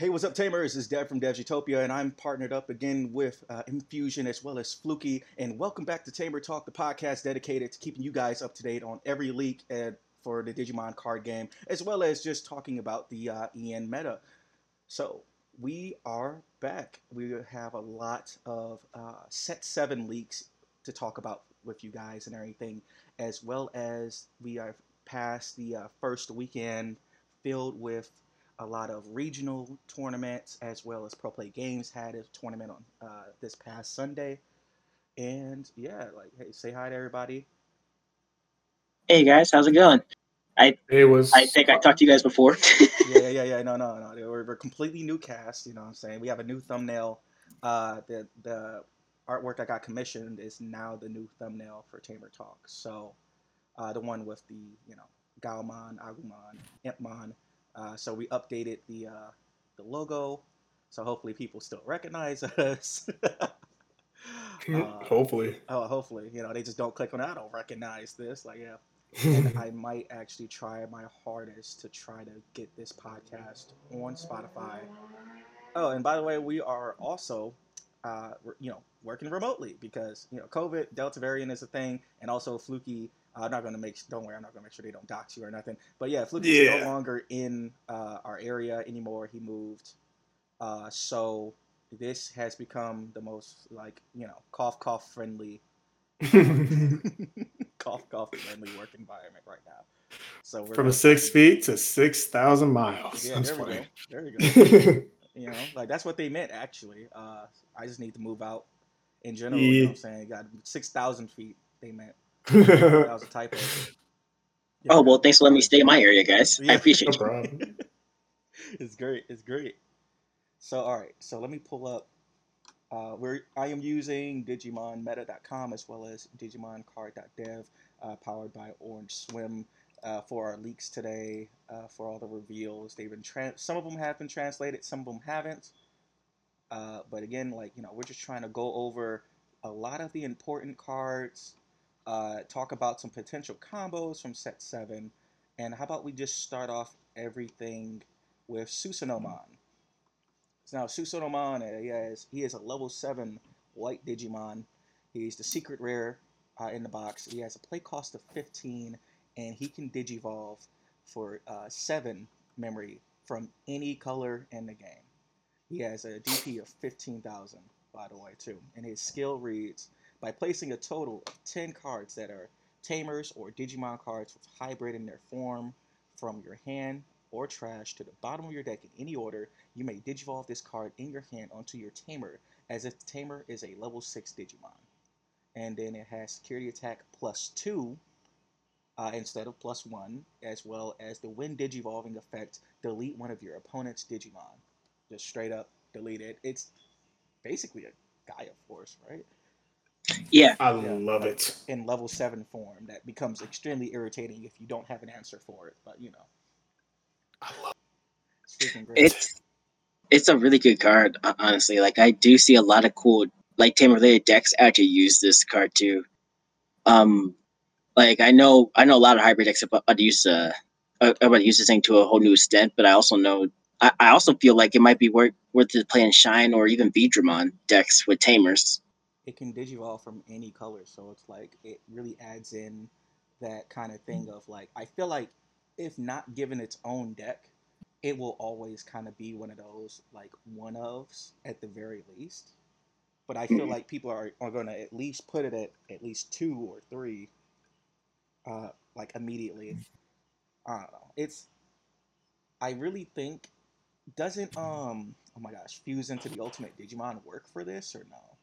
Hey, what's up, Tamers? This is Dev from Dev's Utopia, and I'm partnered up again with Infusion as well as Fluky. And welcome back to Tamer Talk, the podcast dedicated to keeping you guys up to date on every leak for the Digimon card game, as well as just talking about the EN meta. So we are back. We have a lot of Set 7 leaks to talk about with you guys and everything, as well as we are past the first weekend filled with a lot of regional tournaments, as well as Pro Play Games had a tournament on this past Sunday. And yeah, like, hey, say hi to everybody. Hey guys, how's it going? I think I talked to you guys before. Yeah. No. We're a completely new cast. You know what I'm saying? We have a new thumbnail. The artwork I got commissioned is now the new thumbnail for Tamer Talk. So the one with the Gaomon, Agumon, Impmon. So we updated the logo, so hopefully people still recognize us. Hopefully. Oh, hopefully. They just don't click on it. I don't recognize this. Like, yeah. And I might actually try my hardest to try to get this podcast on Spotify. Oh, and by the way, we are also, working remotely because, COVID, Delta variant is a thing, and also Fluky. Don't worry, I'm not going to make sure they don't dox you or nothing. But yeah, Fluky is no longer in our area anymore. He moved. So this has become the most, cough, cough friendly, work environment right now. So we're from 6 feet to 6,000 miles. Yeah, there we go. That's what they meant, actually. I just need to move out in general. Yeah. You know what I'm saying? Got 6,000 feet, they meant. That was a typo. Yeah. Oh, well, thanks for letting me stay in my area, guys. Yeah. I appreciate it. No problem. It's great. So, all right. So let me pull up. I am using digimonmeta.com as well as digimoncard.dev, powered by Orange Swim, for our leaks today. For all the reveals, they've been some of them have been translated, some of them haven't. But again, we're just trying to go over a lot of the important cards. Talk about some potential combos from Set 7, and how about we just start off everything with Susanoomon. Now, Susanoomon, he is a level 7 white Digimon. He's the secret rare in the box. He has a play cost of 15, and he can digivolve for 7 memory from any color in the game. He has a DP of 15,000, by the way, too, and his skill reads: by placing a total of 10 cards that are Tamers or Digimon cards with hybrid in their form from your hand or trash to the bottom of your deck in any order, you may digivolve this card in your hand onto your Tamer as if the Tamer is a level 6 Digimon. And then it has security attack +2 instead of +1, as well as the when digivolving effect, delete one of your opponent's Digimon. Just straight up delete it. It's basically a Gaia Force, right? Yeah. I love it. In level 7 form, that becomes extremely irritating if you don't have an answer for it, but I love it. It's a really good card, honestly. I do see a lot of cool Tamer-related decks actually use this card too. I know a lot of hybrid decks about to use this thing to a whole new extent, but I also know I also feel like it might be worth to play in Shine or even Beetlemon decks with Tamers. It can digivolve from any color, so it's it really adds in that kind of thing of I feel like if not given its own deck, it will always kind of be one of those one-ofs at the very least. But I feel like people are going to at least put it at least 2 or 3, immediately. I don't know. I really think doesn't oh my gosh, Fuse into the Ultimate Digimon work for this or no?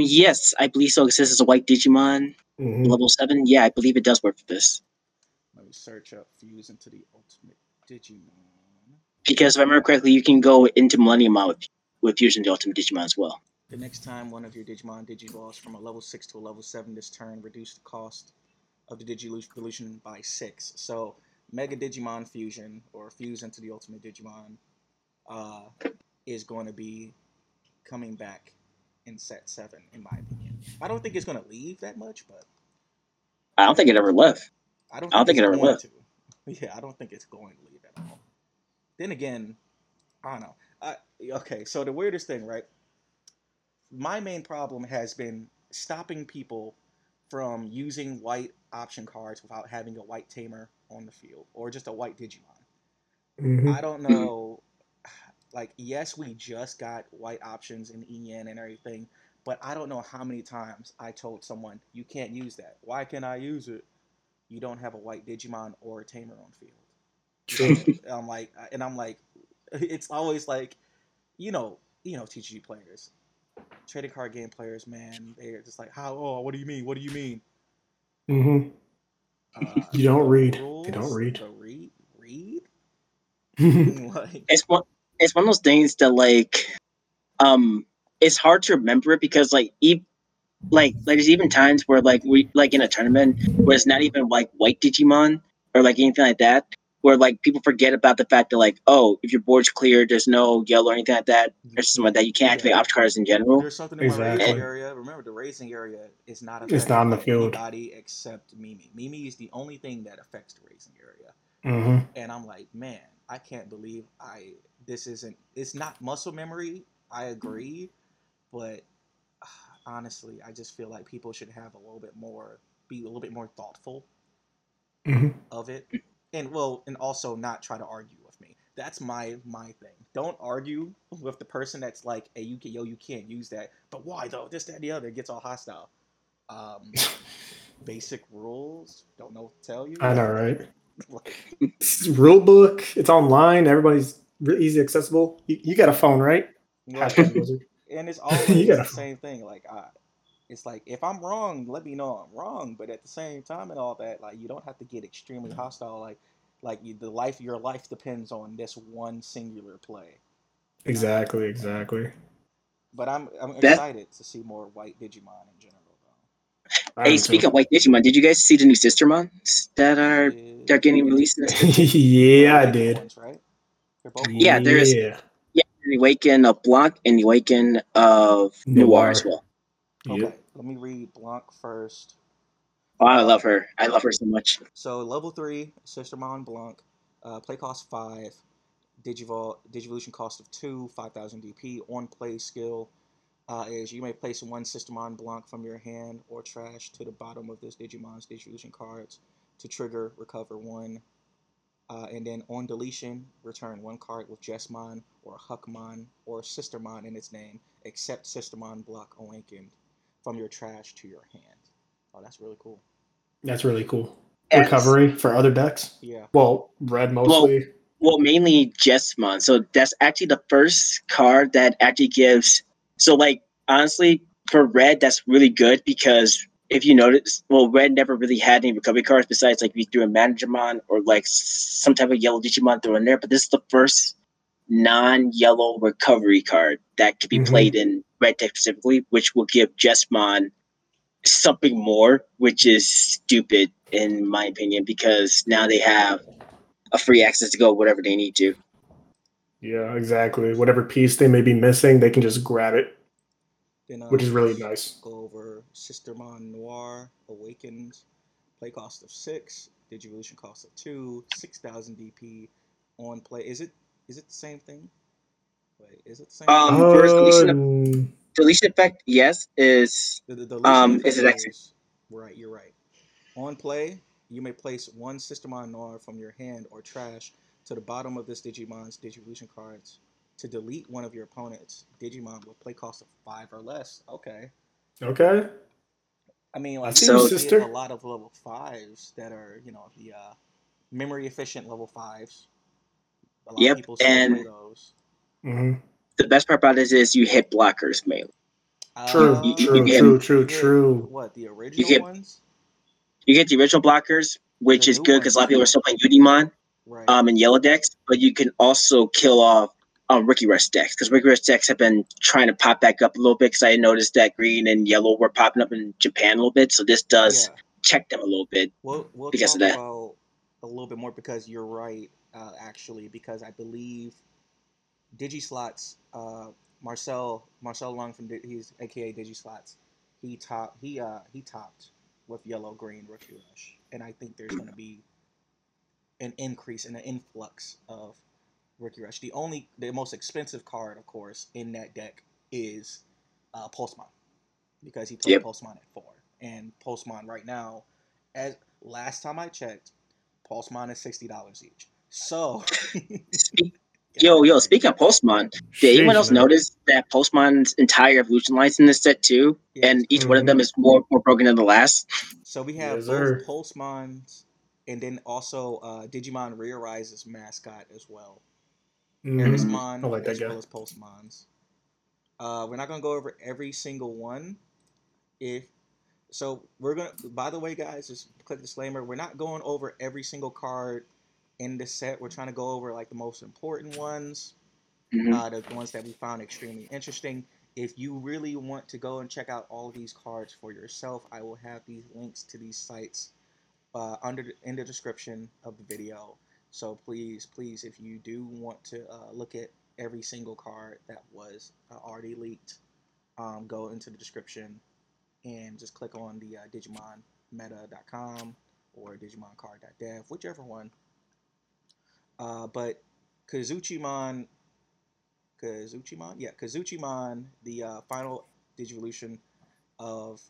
Yes, I believe so, because this is a white Digimon, level 7. Yeah, I believe it does work for this. Let me search up Fuse into the Ultimate Digimon. Because if I remember correctly, you can go into Millennium with Fuse into the Ultimate Digimon as well. The next time one of your Digimon digivolves from a level 6 to a level 7 this turn, reduce the cost of the Digivolution by 6. So, Mega Digimon Fusion, or Fuse into the Ultimate Digimon, is going to be coming back in Set 7, in my opinion. I don't think it's going to leave that much, but I don't think it ever left. I don't think it ever left. Yeah, I don't think it's going to leave at all. Then again, I don't know. Okay, so the weirdest thing, right? My main problem has been stopping people from using white option cards without having a white tamer on the field, or just a white Digimon. Mm-hmm. I don't know. Like, yes, we just got white options in EN and everything, but I don't know how many times I told someone, you can't use that. Why can't I use it? You don't have a white Digimon or a tamer on field. So, I'm like, it's always like, you know, TCG players, trading card game players, man, they're just like, how? Oh, what do you mean? What do you mean? Mm-hmm. You don't read. Rules, you don't read. Read? Like, it's one of those things that, like, it's hard to remember it because, like, there's even times where, like, we, like, in a tournament where it's not even, like, white Digimon or, like, anything like that, where, like, people forget about the fact that, like, oh, if your board's clear, there's no yellow or anything like that, or something like that, you can't activate option cards in general. There's something in my raising area. Remember, the raising area is not affected by anybody except Mimi. Mimi is the only thing that affects the raising area. Mm-hmm. And I'm like, man, I can't believe it's not muscle memory, I agree, but honestly, I just feel like people should have be a little bit more thoughtful mm-hmm. of it. And also not try to argue with me. That's my thing. Don't argue with the person that's like, hey, you can't use that, but why though? This, that, and the other. It gets all hostile. Basic rules. Don't know what to tell you. I know, right? Rule book. It's online. Everybody's really easy accessible. You got a phone, right? Yeah. And it's always the same thing. Like, it's like, if I'm wrong, let me know I'm wrong. But at the same time and all that, like, you don't have to get extremely hostile. Like your life depends on this one singular play. Exactly. But I'm excited to see more white Digimon in general. Hey, speaking of white Digimon, did you guys see the new Sistermon that are getting released? Yeah, I did. Ones, right? Yeah, there's the Awaken of Blanc and the Awaken of Noir as well. Okay, yep. Let me read Blanc first. Oh, I love her. I love her so much. So, level 3, Sistermon Blanc, play cost 5, Digivolution cost of 2, 5,000 DP, on play skill. Is you may place one Sistermon Blanc from your hand or trash to the bottom of this Digimon's distribution cards to trigger recover one. And then on deletion, return one card with Jessmon or Huckmon or Sistermon in its name, except Sistermon Blanc Awakened, from your trash to your hand. Oh, that's really cool. That's really cool. Yes. Recovery for other decks? Yeah. Well, red mostly. Well, mainly Jessmon. So that's actually the first card that actually gives... So, like, honestly, for red, that's really good because if you notice, well, red never really had any recovery cards besides, like, if you threw a MagnaGarurumon or, like, some type of yellow Digimon thrown in there. But this is the first non-yellow recovery card that could be mm-hmm. played in red deck specifically, which will give Jessmon something more, which is stupid, in my opinion, because now they have a free access to go whatever they need to. Yeah, exactly. Whatever piece they may be missing, they can just grab it, then, which is really nice. Go over Sistermon Noir, Awakened, play cost of 6, Digivolution cost of 2, 6,000 DP on play. Is it the same thing? Wait, is it the same thing? Deletion effect, yes, is... The is it actually? Right, you're right. On play, you may place one Sistermon Noir from your hand or trash to the bottom of this Digimon's Digivolution cards to delete one of your opponent's Digimon with play cost of 5 or less. Okay. I mean, like, I see a lot of level 5s that are, you know, the memory efficient level 5s. A lot of people still play those. Mm-hmm. The best part about this is you hit blockers mainly. True. What, the original ones? You get the original blockers, which is good because a lot of people are still playing Goodymon. Right. In yellow decks, but you can also kill off Ricky Rush decks because Ricky Rush decks have been trying to pop back up a little bit because I noticed that green and yellow were popping up in Japan a little bit, so this does check them a little bit we'll because of that. About a little bit more because you're right, actually, because I believe DigiSlots, Marcel Long from he's aka DigiSlots, he topped with yellow green Ricky Rush, and I think there's going to be an increase and an influx of Ricky Rush. The most expensive card, of course, in that deck is Pulsemon, because he played Pulsemon at 4. And Pulsemon right now, as last time I checked, Pulsemon is $60 each. So, speaking of Pulsemon, did anyone else notice that Pulsemon's entire evolution line's in this set too? Yes. And each one of them is more broken than the last. So we have both Pulsemon's, and then also Digimon Rearise's mascot as well. Erismon, like as well as Pulsemon's. We're not gonna go over every single one. By the way, guys, just click disclaimer. We're not going over every single card in this set. We're trying to go over like the most important ones, the ones that we found extremely interesting. If you really want to go and check out all of these cards for yourself, I will have these links to these sites in the description of the video. So please, if you do want to look at every single card that was already leaked, go into the description and just click on the digimonmeta.com or digimoncard.dev, whichever one. But Kazuchimon, the final Digivolution of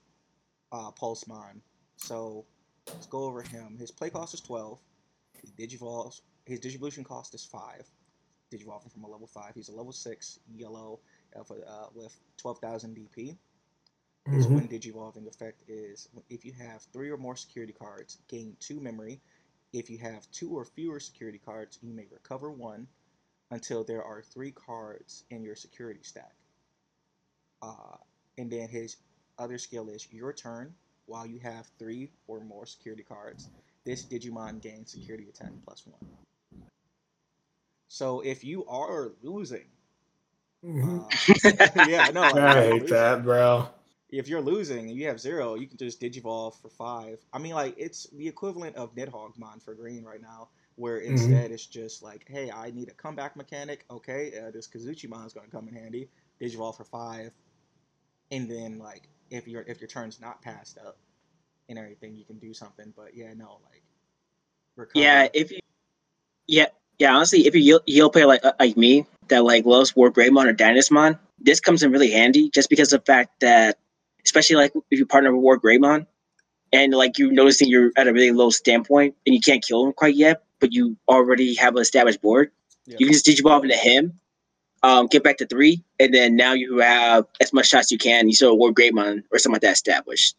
Pulsemon. So let's go over him. His play cost is 12. His Digivolution cost is 5. Digivolving from a level 5. He's a level 6 yellow with 12,000 DP. His win Digivolving effect is if you have 3 or more security cards, gain 2 memory. If you have 2 or fewer security cards, you may recover 1 until there are 3 cards in your security stack. And then his other skill is your turn. While you have 3 or more security cards, this Digimon gains security attack +1. So if you are losing, I hate that, bro. If you're losing and you have 0, you can just Digivolve for 5. I mean, like, it's the equivalent of Nidhoggmon for green right now, where instead it's just like, hey, I need a comeback mechanic. Okay, this Kazuchimon is going to come in handy. Digivolve for 5, and then like if your turn's not passed up and everything, you can do something. But recover. Honestly, if you yield player like me that like loves WarGreymon or Dynasmon, this comes in really handy just because of the fact that, especially like if you partner with WarGreymon and like you're noticing you're at a really low standpoint and you can't kill him quite yet, but you already have an established board, you can just digivolve into him, get back to 3, and then now you have as much shots you can. You saw WarGreymon or something like that established,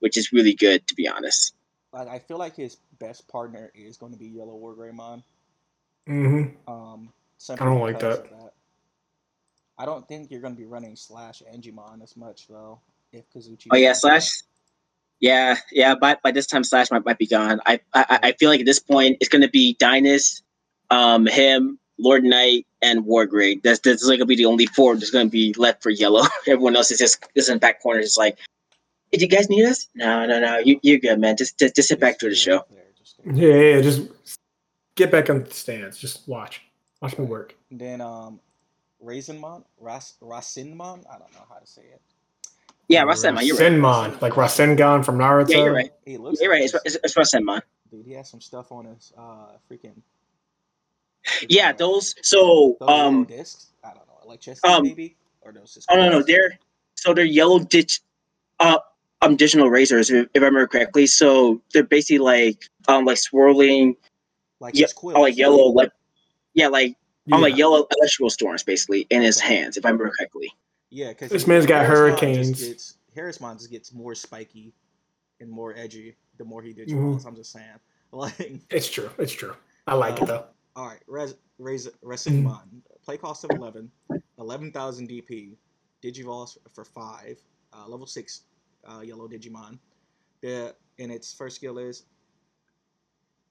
which is really good, to be honest. Like, I feel like his best partner is going to be yellow WarGreymon. I don't like that. I don't think you're going to be running Slash Angemon as much though. If Kazuchi. Oh yeah, Slash. Yeah. By this time, Slash might be gone. I feel like at this point, it's going to be Dynast, him, Lord Knight, and WarGrey. That's like going to be the only 4 that's going to be left for yellow. Everyone else is in the back corner. It's like, hey, do you guys need us? No. You're good, man. Just sit back through the show. Just get back on the stands. Just watch me work. And then Rasenmon. I don't know how to say it. Yeah, Rasenmon. You're right. Rasenmon, like Rasengan from Naruto. Yeah, you're right. He looks It's Rasenmon. Dude, he has some stuff on his freaking. Yeah, those. So discs. I don't know, electricity maybe, or those. Discs? Oh no, they're yellow ditch. Digital razors, if I remember correctly. So they're basically like swirling, like his quills, like yellow, like yellow electrical storms, basically in his hands, if I remember correctly. Yeah, because this man's got hurricanes. Harrismon just gets more spiky and more edgy the more he did. I'm just saying. Like, it's true. I like it though. All right, Rasenmon. Play cost of 11, 11,000 DP, Digivolve for 5, level 6, yellow Digimon. And its first skill is.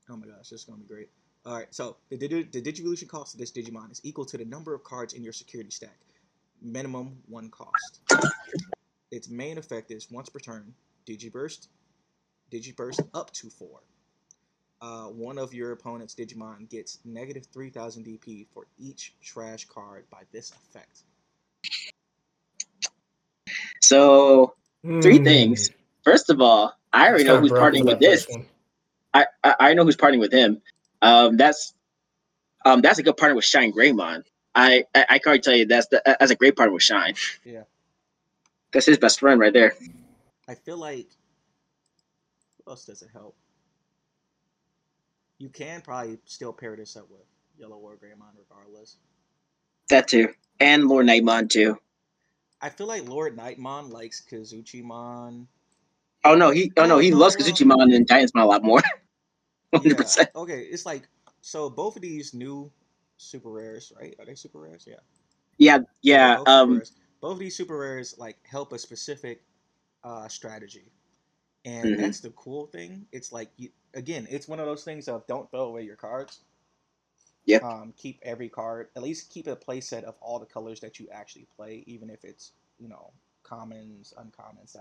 Oh my gosh, this is gonna be great. All right, so the Digivolution cost of this Digimon is equal to the number of cards in your security stack. Minimum 1 cost. Its main effect is once per turn, Digiburst up to 4. One of your opponent's Digimon gets negative 3,000 DP for each trash card by this effect. So, 3 things. First of all, I already know who's partnering with this. I know who's partnering with him. That's That's a good partner with Shine Greymon. I can already tell you that's a great partner with Shine. Yeah. That's his best friend right there. I feel like, who else does it help? You can probably still pair this up with Yellow WarGreymon regardless. That too. And Lordknightmon too. I feel like Lordknightmon likes Kazuchimon. Oh no, he loves Kazuchimon and Giantsmon a lot more. 100%. Yeah. Okay, it's like, so both of these new super rares, right? Are they super rares? Yeah. Yeah. Both of these super rares like help a specific strategy. And that's the cool thing. It's like, it's one of those things of don't throw away your cards. Yeah. Keep every card. At least keep a play set of all the colors that you actually play, even if it's, commons, uncommons.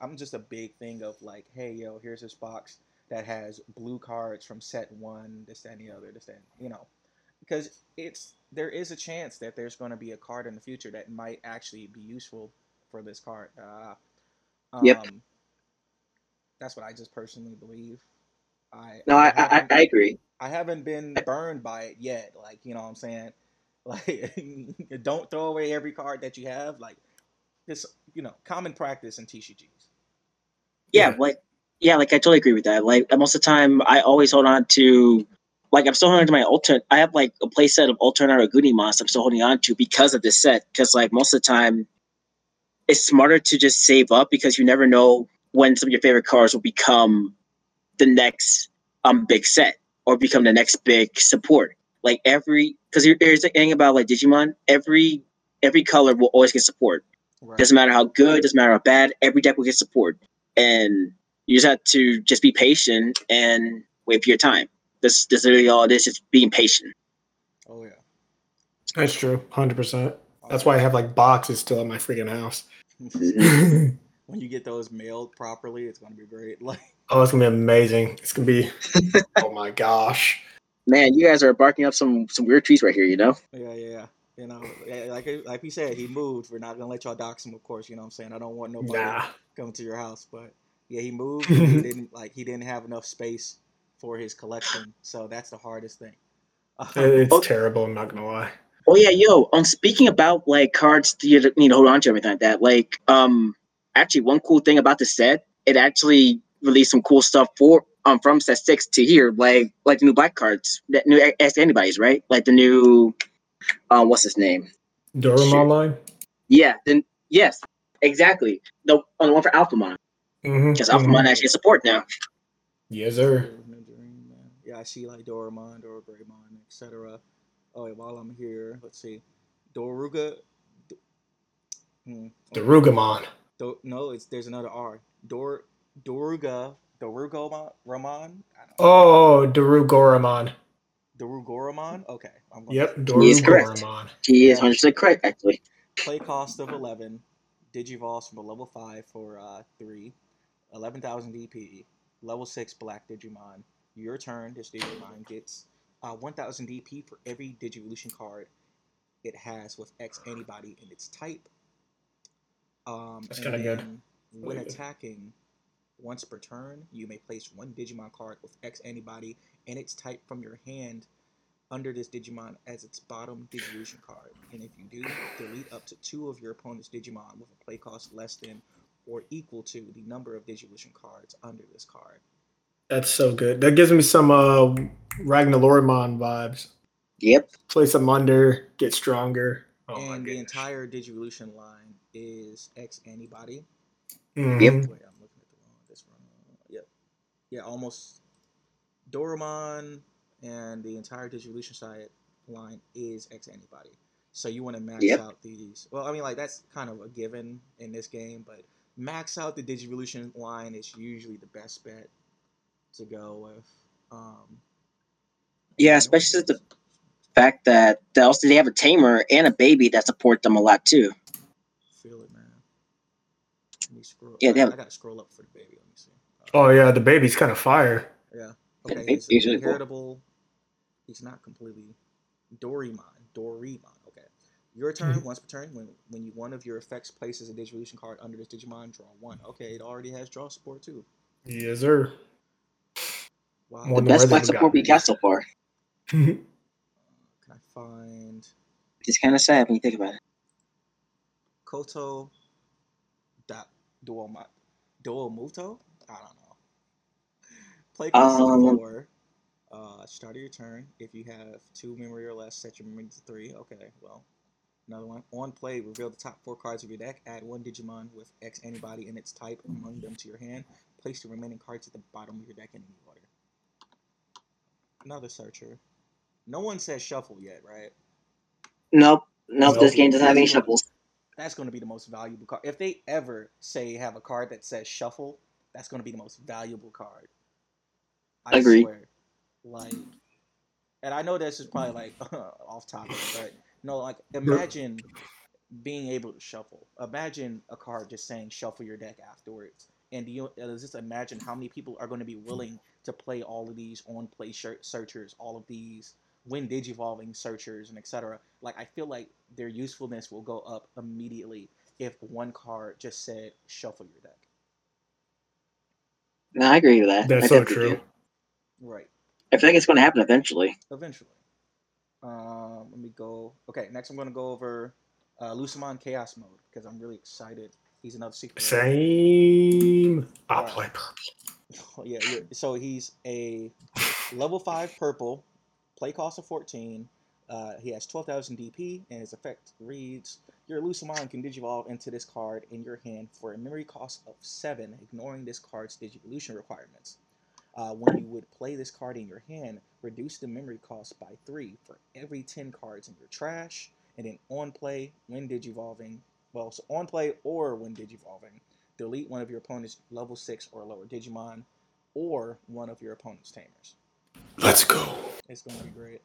I'm just a big thing of like, hey, yo, here's this box that has blue cards from set one, this, that, and the other, this, that, Because there is a chance that there's going to be a card in the future that might actually be useful for this card. That's what I just personally believe. I agree. I haven't been burned by it yet. Like, you know what I'm saying? Like, don't throw away every card that you have. Like, this, common practice in TCGs. I totally agree with that. Like, most of the time, I always hold on to, like, I'm still holding on to my alternate. I have, like, a play set of alternate or Goodymon I'm still holding on to because of this set. Because, like, most of the time, it's smarter to just save up because you never know when some of your favorite cards will become the next big set or become the next big support. Like because there's a thing about like Digimon, every color will always get support. Right. Doesn't matter how good, doesn't matter how bad, every deck will get support. And you just have to just be patient and wait for your time. That's literally all it is. It's being patient. Oh yeah, that's true, 100%. That's why I have like boxes still in my freaking house. When you get those mailed properly, it's gonna be great. Like, oh, it's gonna be amazing. It's gonna be, oh my gosh, man, you guys are barking up some weird trees right here, Yeah. Like we said, he moved. We're not gonna let y'all dox him, of course. You know what I'm saying? I don't want nobody coming to your house, but yeah, he moved. He didn't have enough space for his collection, so that's the hardest thing. It's terrible. I'm not gonna lie. Oh yeah, yo. Speaking about like cards, you need to hold on to everything like that. Like, actually, one cool thing about the set, it actually released some cool stuff for from set 6 to here, like the new black cards, that new X Antibodies, right? Like the new, what's his name? Dorumon line. Yeah. Then yes, exactly. The one for Upamon. Because Upamon actually has support now. Yes, sir. Yeah, I see like Dorumon, WarGreymon, etc. Oh, wait, while I'm here, let's see. Dorugomon. There's another R. Dorugomon? Oh, Dorugoramon. Dorugoramon? Okay. Dorugoramon. He is correct. He is 100% correct, actually. Play cost of 11. Digivolves from a level 5 for 3. 11,000 DP. Level 6 black Digimon. Your turn. This Digimon gets 1,000 DP for every Digivolution card it has with X Antibody in its type. That's kind of good. When attacking, once per turn, you may place one Digimon card with X Antibody and its type from your hand under this Digimon as its bottom Digivolution card. And if you do, delete up to 2 of your opponent's Digimon with a play cost less than or equal to the number of Digivolution cards under this card. That's so good. That gives me some Ragnalormon vibes. Yep. Place them under, get stronger. The entire Digivolution line is X Antibody. Mm-hmm. Yep. Wait, I'm looking at this one. Yep. Yeah, almost. Dorumon and the entire Digivolution side line is X Antibody. So you want to max out these. Well, I mean, like that's kind of a given in this game, but max out the Digivolution line is usually the best bet to go with. Especially the fact that they have a tamer and a baby that support them a lot too. Feel it, man. Let me scroll. Yeah, I gotta scroll up for the baby. Let me see. The baby's kind of fire. Yeah. Okay. He's heritable. He's not completely. Dorumon. Okay. Your turn. Once per turn, when you one of your effects places a Digivolution card under this Digimon, draw one. Okay, it already has draw support too. Yes, sir. Wow. The best black support we got so far. Can I find... It's kind of sad when you think about it. Koto... Duomuto? I don't know. Play console 4. Start of your turn. If you have 2 memory or less, set your memory to 3. Okay, well, another one. On play, reveal the top 4 cards of your deck. Add 1 Digimon with X Antibody in its type among them to your hand. Place the remaining cards at the bottom of your deck in any order. Another searcher. No one says shuffle yet, right? Nope. This game doesn't have any shuffles. That's going to be the most valuable card. If they ever say have a card that says shuffle, that's going to be the most valuable card. I agree. Swear. Like, and I know this is probably like off topic, but no, like imagine being able to shuffle. Imagine a card just saying shuffle your deck afterwards. And just imagine how many people are going to be willing to play all of these on-play searchers, all of these when digivolving searchers, and etc. Like, I feel like their usefulness will go up immediately if one card just said shuffle your deck. No, I agree with that. That's so true. Do. Right. I think it's going to happen eventually. Let me go. Okay, next I'm going to go over Lucemon Chaos Mode because I'm really excited. He's another secret. Same. I play purple. Yeah, so he's a level 5 purple, play cost of 14. He has 12,000 DP, and his effect reads, your Lucemon can digivolve into this card in your hand for a memory cost of 7, ignoring this card's digivolution requirements. When you would play this card in your hand, reduce the memory cost by 3 for every 10 cards in your trash, and then on play, when digivolving, delete one of your opponent's level 6 or lower Digimon, or one of your opponent's Tamers. Let's go. It's going to be great.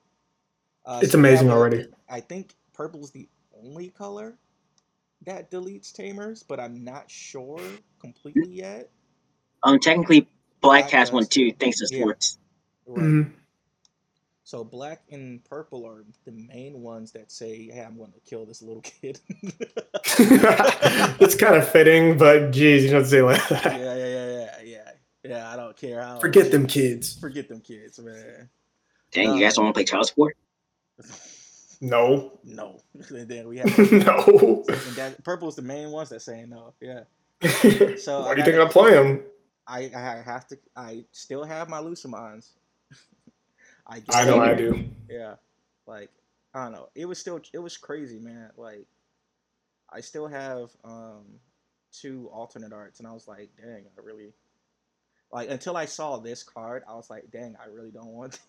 It's so amazing already. I think purple is the only color that deletes Tamers, but I'm not sure completely yet. Technically, black has one too, thanks to sports. Right. Mm-hmm. So black and purple are the main ones that say, hey, I'm going to kill this little kid. It's kind of fitting, but geez, you don't have to say like that. Yeah, I don't care. Forget them kids, man. Dang, you guys don't want to play child support? No. And then we have no. Purple is the main ones that say no. Yeah. So why do you think I play them? I have to. I still have my Lucemons. I know I do. Yeah, like I don't know. It was crazy, man. Like I still have 2 alternate arts, and I was like, dang, I really like until I saw this card, I was like, dang, I really don't want.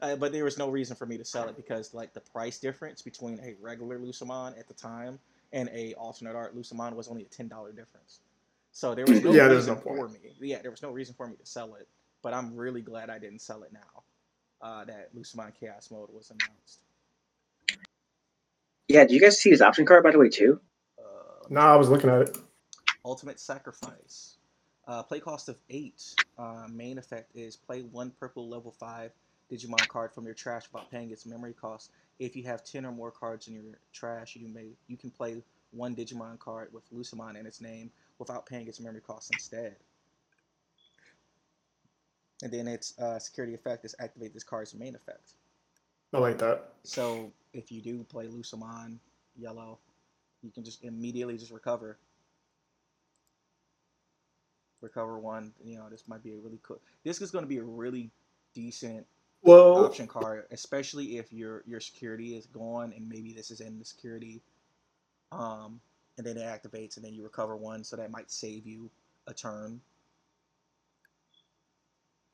But there was no reason for me to sell it because like the price difference between a regular Lucemon at the time and a alternate art Lucemon was only a $10 difference. So there was no reason for me. Yeah, there was no reason for me to sell it. But I'm really glad I didn't sell it now that Lucemon Chaos Mode was announced. Yeah, do you guys see his option card, by the way, too? No, I was looking at it. Ultimate Sacrifice. Play cost of 8. Main effect is play 1 purple level 5 Digimon card from your trash without paying its memory cost. If you have 10 or more cards in your trash, you can play 1 Digimon card with Lucemon in its name without paying its memory costs instead. And then its security effect is activate this card's main effect. I like that. So if you do play Lucemon yellow, you can just immediately just recover. Recover one. You know, this might be a really cool. This is going to be a really decent option card, especially if your security is gone and maybe this is in the security. And then it activates, and then you recover one, so that might save you a turn.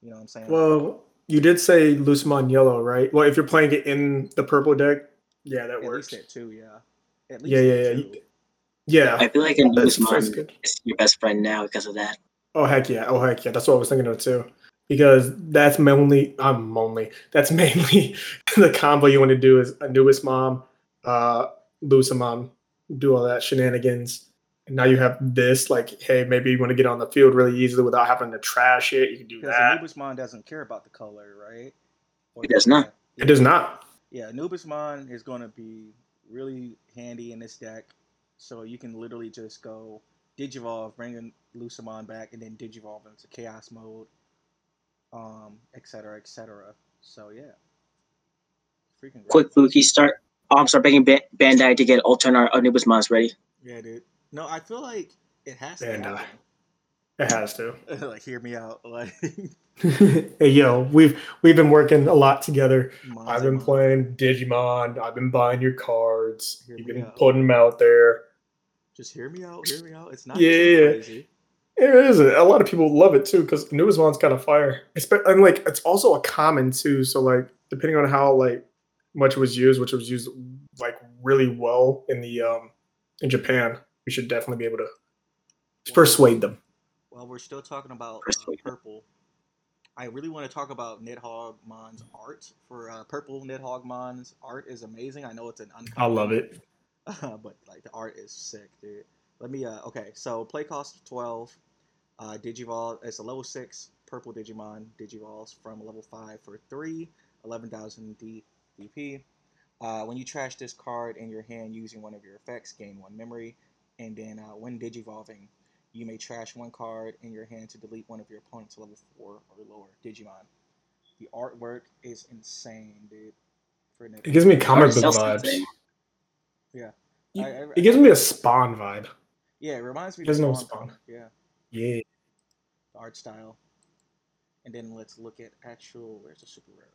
You know what I'm saying? Well, you did say Lucemon Yellow, right? Well, if you're playing it in the purple deck, yeah, that works. At least that too, yeah. At least yeah. I feel like in Lucemon, it's your best friend now because of that. Oh heck yeah! That's what I was thinking of too, because that's mainly the combo you want to do is Anubis Mom, Lucemon. Do all that shenanigans. And now you have this, like, hey, maybe you want to get on the field really easily without having to trash it. You can do that. Because Anubismon doesn't care about the color, right? It does not. Yeah, Anubismon is going to be really handy in this deck. So you can literally just go digivolve, bring Lucemon back, and then digivolve into Chaos Mode, et cetera, et cetera. So, yeah. Quick Fluky, start begging Bandai to get Ultranar Anubis Mons ready. Yeah, dude. No, I feel like it has to. Bandai. It has to. Like, hear me out. Like, hey, yo, we've been working a lot together. I've been playing Digimon. I've been buying your cards. You've been putting them out there. Just hear me out. Hear me out. It's not crazy. It is. A lot of people love it too because Nidhoggmon's kind of fire. And like, it's also a common too. So like, depending on how like much it was used, which it was used like really well in the in Japan, we should definitely be able to persuade them. While we're still talking about purple, I really want to talk about Nidhoggmon's art. For purple, Nidhoggmon's art is amazing. I know it's an uncommon. I love it. But like, the art is sick, dude. Let me. Okay, so play cost 12. Digivolve. It's a level 6 purple Digimon. Digivolves from level 5 for 3, 11,000 DP. When you trash this card in your hand using one of your effects, gain 1 memory. And then when digivolving, you may trash one card in your hand to delete one of your opponent's level 4 or lower Digimon. The artwork is insane, dude. It gives me comic book vibes. Yeah. It gives me a Spawn vibe. Yeah, it reminds me of Spawn. Yeah. Yeah. The art style. And then let's look at actual. Where's the super rare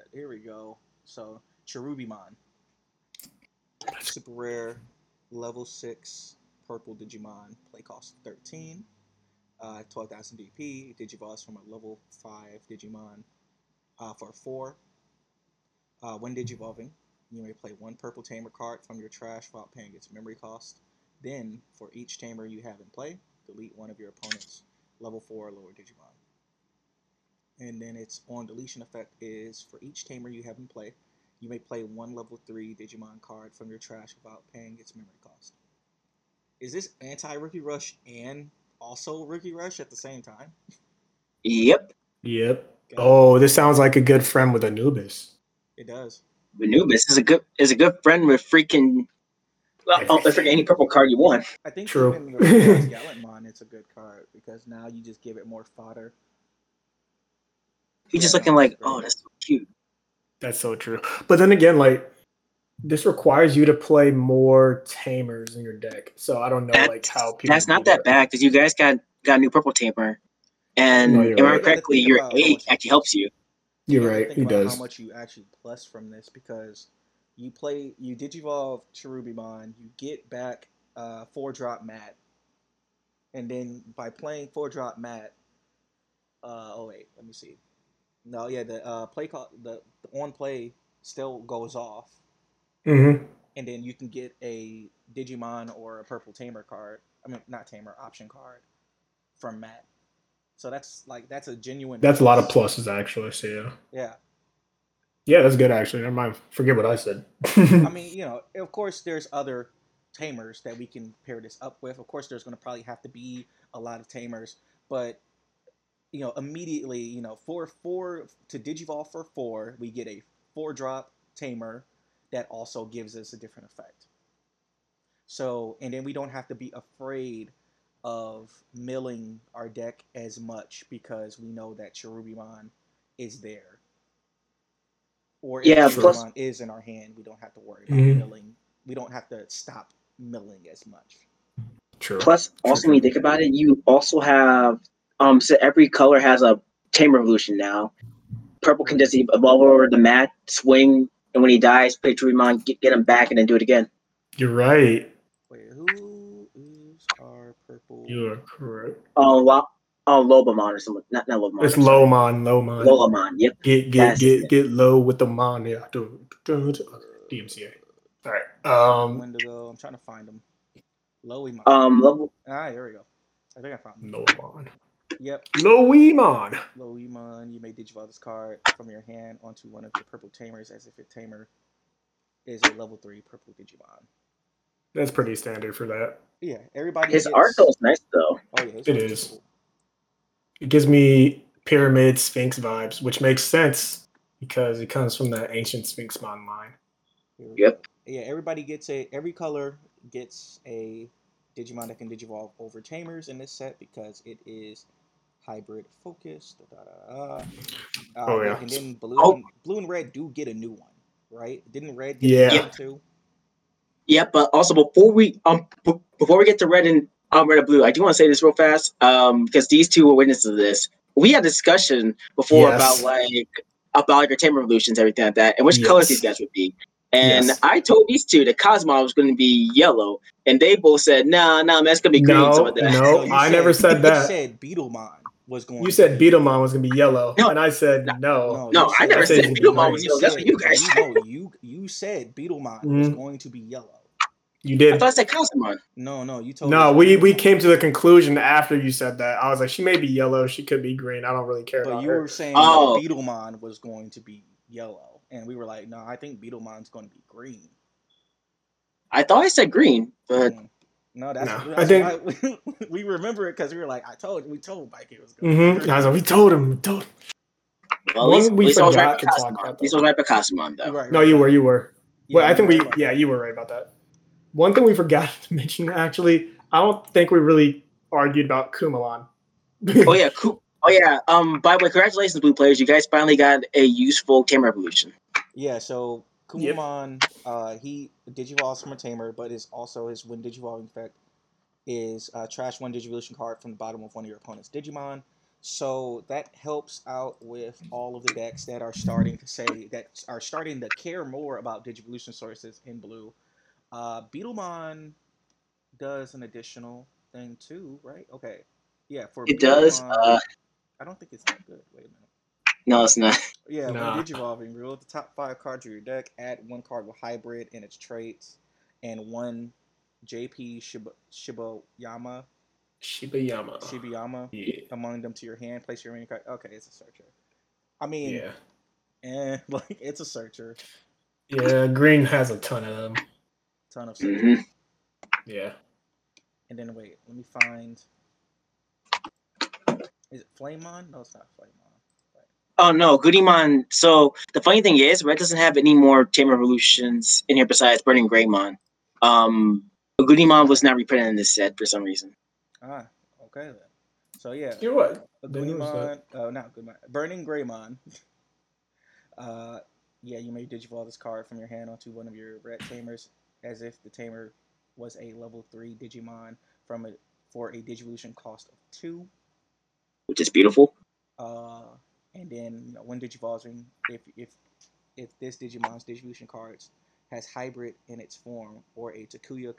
at? Here we go. So, Cherubimon. Super rare, level 6, purple Digimon. Play cost 13. 12,000 DP. Digivolves from a level 5 Digimon for 4. When digivolving, you may play one purple Tamer card from your trash without paying its memory cost. Then, for each Tamer you have in play, delete one of your opponent's level 4 or lower Digimon. And then its on-deletion effect is, for each Tamer you have in play, you may play one level 3 Digimon card from your trash without paying its memory cost. Is this anti-Rookie Rush and also Rookie Rush at the same time? Yep. Yep. Oh, this sounds like a good friend with Anubis. It does. Anubis is a good friend with freaking any purple card you want. I think true. Even Gallantmon, it's a good card because now you just give it more fodder. You're just looking like, oh, that's so cute. That's so true. But then again, like, this requires you to play more Tamers in your deck. So I don't know how people. That's not that bad because you guys got a new purple Tamer, and if I remember correctly, your 8 actually helps you. You're right. He does. How much you actually plus from this because you digivolve Cherubimon, you get back 4-drop Matt, and then by playing 4-drop Matt, the on play still goes off, mm-hmm. And then you can get a Digimon or a purple Tamer card. I mean, not Tamer, option card from Matt. So that's a genuine. That's plus. A lot of pluses, actually. So yeah. Yeah. Yeah, that's good actually. Never mind. Forget what I said. I mean, of course, there's other Tamers that we can pair this up with. Of course, there's going to probably have to be a lot of Tamers, but immediately, for to digivolve for 4, we get a 4-drop Tamer that also gives us a different effect. So, and then we don't have to be afraid of milling our deck as much because we know that Cherubimon is there. Or if Cherubimon is in our hand, we don't have to worry about milling. We don't have to stop milling as much. True. Plus, also when you think about it, you also have so every color has a Tamer evolution now. Purple can just evolve over the mat, swing, and when he dies, play Cherubimon, get him back, and then do it again. You're right. Wait, you are correct. Lobamon or something. Not Lobamon. It's Lomon. Lomon. Yep. Get low with the mon. Yeah. DMCA. All right. I'm trying to find him. Loimon. Level. Here we go. I think I found him. Lomon. Yep. Loimon. You may digivolve this card from your hand onto one of your purple Tamers as if your Tamer is a level 3 purple Digimon. That's pretty standard for that. Yeah, everybody. His art is nice though. Oh, yeah, it is. Cool. It gives me Pyramid Sphinx vibes, which makes sense because it comes from the ancient Sphinxmon line. Yep. Yeah, everybody gets every color gets a Digimon that can digivolve over Tamers in this set because it is hybrid focused. And then blue and red do get a new one. right? Didn't Red get that too? Yeah, but also before we get to Red and Red and Blue, I do want to say this real fast because these two were witnesses of this. We had a discussion before about your Tamer Evolutions, everything like that, and which colors these guys would be. And I told these two that Cosmo was going to be yellow, and they both said, nah, that's going to be green. No, I never said that. You said Beetlemon was going. You said Beetlemon was going to be yellow, and I said no. No, I never said Beetlemon was yellow. That's what you guys said. You said Beetlemon was going to be yellow. You did. I thought I said Kazuchimon. No, you told me. No, we came to the conclusion after you said that. I was like, she may be yellow, she could be green. I don't really care about her. But you were saying Beetlemon was going to be yellow. And we were like, no, I think Beetlemon's going to be green. I thought I said green, but... No, that's we remember it because we were like, we told Mike it was going to be green. I was like, we told him. Well, at least I was right for Kazuchimon, though. Right, no, you were. Well, I think you were right about that. One thing we forgot to mention, actually, I don't think we really argued about Kumalan. By the way, congratulations, Blue players. You guys finally got a useful Tamer Evolution. Yeah, so Kumalan, he digivolves from a Tamer, but is also his when digivolving effect is trash one digivolution card from the bottom of one of your opponent's Digimon. So that helps out with all of the decks that are starting to care more about digivolution sources in Blue. Beetlemon does an additional thing too, right? Okay. Yeah, for it Beetlemon, does. I don't think it's that good. Wait a minute. No, it's not. Yeah, when digivolving, reveal the top 5 cards of your deck, add one card with hybrid and its traits, and one JP Shibayama. Yeah. Among them to your hand, place your remaining card. Okay, it's a searcher. I mean, it's a searcher. Yeah, green has a ton of them. Yeah. And then wait, let me find. Is it Flamemon? No, it's not Flamemon. Right. Oh no, Goodymon. So the funny thing is, Red doesn't have any more Tamer Evolutions in here besides Burning Greymon. Goodymon was not reprinted in this set for some reason. Ah, okay then. So yeah. You know what? Goodymon. Oh, not Goodymon. Burning Greymon. You may digivolve this card from your hand onto one of your Red Tamers, as if the Tamer was a level 3 Digimon for a digivolution cost of 2. Which is beautiful. And then when digivolving, if this Digimon's digivolution cards has hybrid in its form or a Takuya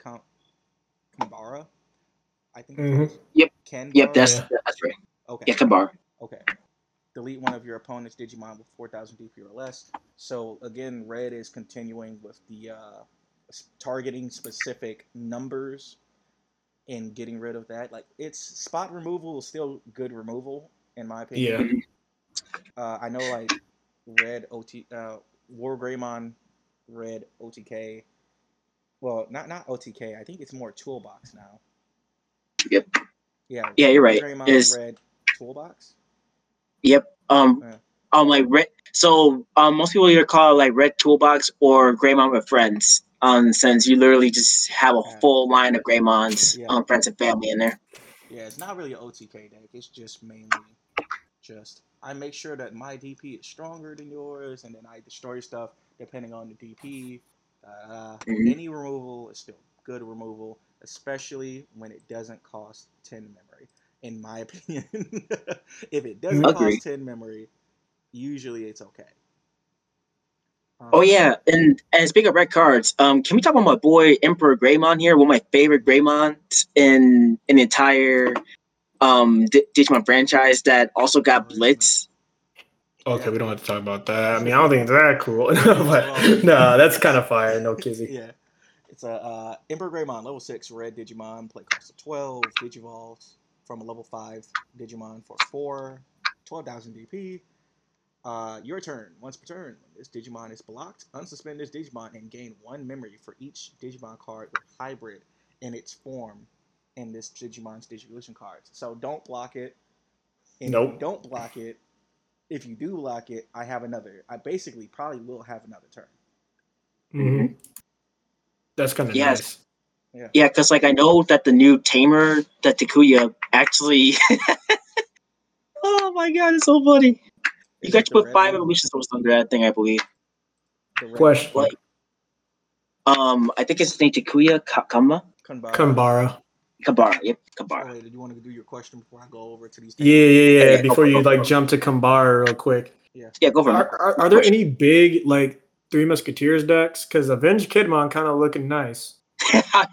Kambara, I think. That's right. Okay. Yeah, Kambara. Okay. Delete one of your opponent's Digimon with 4,000 DP or less. So again, Red is continuing with the targeting specific numbers and getting rid of that. Like, it's spot removal is still good removal in my opinion. Yeah. I know like Red WarGreymon, Red OTK. Well, not OTK. I think it's more Toolbox now. Yep. Yeah. Yeah, you're right. WarGreymon, Red Toolbox. Yep. Like Red. So most people either call it like Red Toolbox or Greymon with Friends. Since you literally just have a full line of Greymons, friends and family in there. Yeah, it's not really an OTK deck. It's just mainly just I make sure that my DP is stronger than yours, and then I destroy stuff depending on the DP. Any removal is still good removal, especially when it doesn't cost 10 memory. In my opinion, if it doesn't cost 10 memory, usually it's okay. And speaking of red cards, can we talk about my boy Emperor Greymon here? One of my favorite Greymons in the entire Digimon franchise that also got Blitz. Okay, we don't have to talk about that. I mean, I don't think it's that cool. But no, that's kind of fire. No kizzy. Yeah, it's a Emperor Greymon, level 6 red Digimon, play cost of 12, digivolves from a level 5 Digimon for 4, 12,000 DP. Your turn. Once per turn, when this Digimon is blocked, unsuspend this Digimon and gain 1 memory for each Digimon card with hybrid in its form in this Digimon's digivolution cards. So don't block it. If you don't block it, if you do block it, I basically probably will have another turn. Mm-hmm. That's kind of nice. Yeah, because like I know that the new Tamer, that Takuya, actually... Oh my god, it's so funny. You got to put 5 evolution sources under that thing, I believe. Question. I think it's named Takuya Kamba. Kambara. Yep. Kambara. Oh, wait, did you want to do your question before I go over to these? Yeah. Before you jump to Kambara real quick. Yeah. Go for it. Are there any big Three Musketeers decks? Because Avengekidmon kind of looking nice.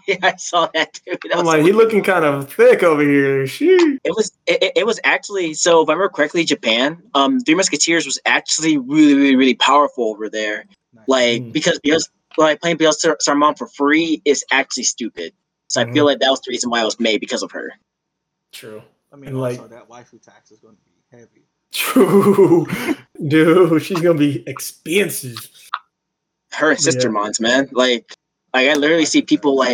Yeah, I saw that too. I'm like, he looking kind of thick over here. Sheesh. It was actually, so if I remember correctly, Japan, Three Musketeers was actually really, really, really powerful over there. Nice. Because playing Biel Sarmon for free is actually stupid. So I feel like that was the reason why it was made, because of her. True. I mean, and also that waifu tax is going to be heavy. True. Dude, she's going to be expensive. Her and Sistermons, man. I literally see people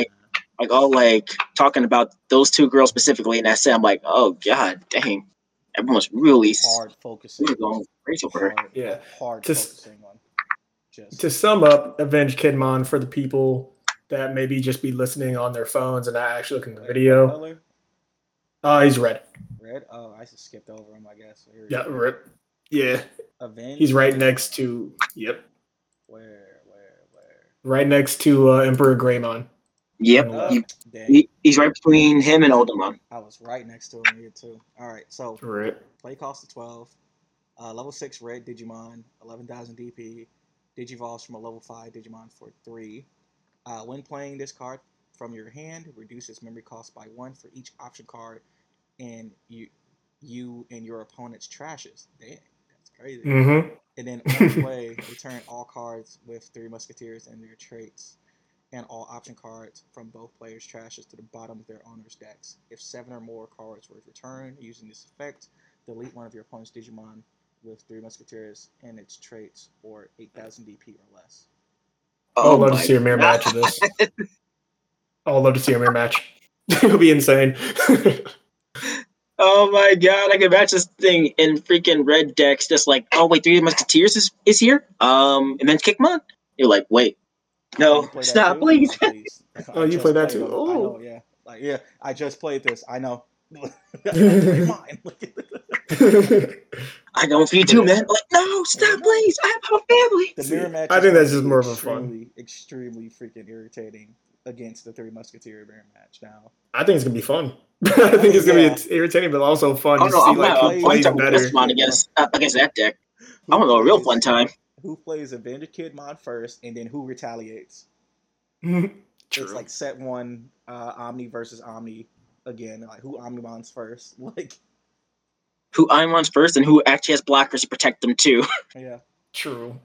talking about those two girls specifically, and I say, I'm like, oh god, dang, everyone's really hard focusing. Going crazy over her. Yeah, hard focusing on. Just to sum up, Avengekidmon for the people that maybe just be listening on their phones and not actually looking at the video. He's red. Red. Oh, I just skipped over him, I guess. Here we go. Rip. Yeah. He's right next to. Yep. Where? Right next to Emperor Greymon. Yep. He's right between him and Goodymon. I was right next to him here, too. All right, so play cost of 12. Level 6 red Digimon, 11,000 DP. Digivolves from a level 5 Digimon for 3. When playing this card from your hand, reduce its memory cost by 1 for each option card and you and your opponent's trashes. Dang, that's crazy. Mm-hmm. And then on play, return all cards with Three Musketeers and their traits and all option cards from both players' trashes to the bottom of their owner's decks. If 7 or more cards were returned using this effect, delete one of your opponent's Digimon with Three Musketeers and its traits or 8,000 DP or less. Oh, I'd love to see a mirror match of this. I'd love to see a mirror match. It'll be insane. Oh my god, I can match this thing in freaking red decks, just like, oh wait, Three Musketeers is here? And then Kickmon? You're like, wait. No, stop, please. Oh, you play that too? Oh, yeah. Yeah, I just played this. I know. I know for you too, man. Like, no, stop, please. I have a family. The mirror match, I think that's just more of a fun. Extremely freaking irritating against the Three Musketeer mirror match now. I think it's going to be fun. I think it's going to be irritating, but also fun to see who plays better against that deck. I'm going to go a real fun time. Who plays Avengekidmon first, and then who retaliates? True. It's like set one, Omni versus Omni again. Like, who Omnimon's first? Who Omnimon's first, and who actually has blockers to protect them too. Yeah. True.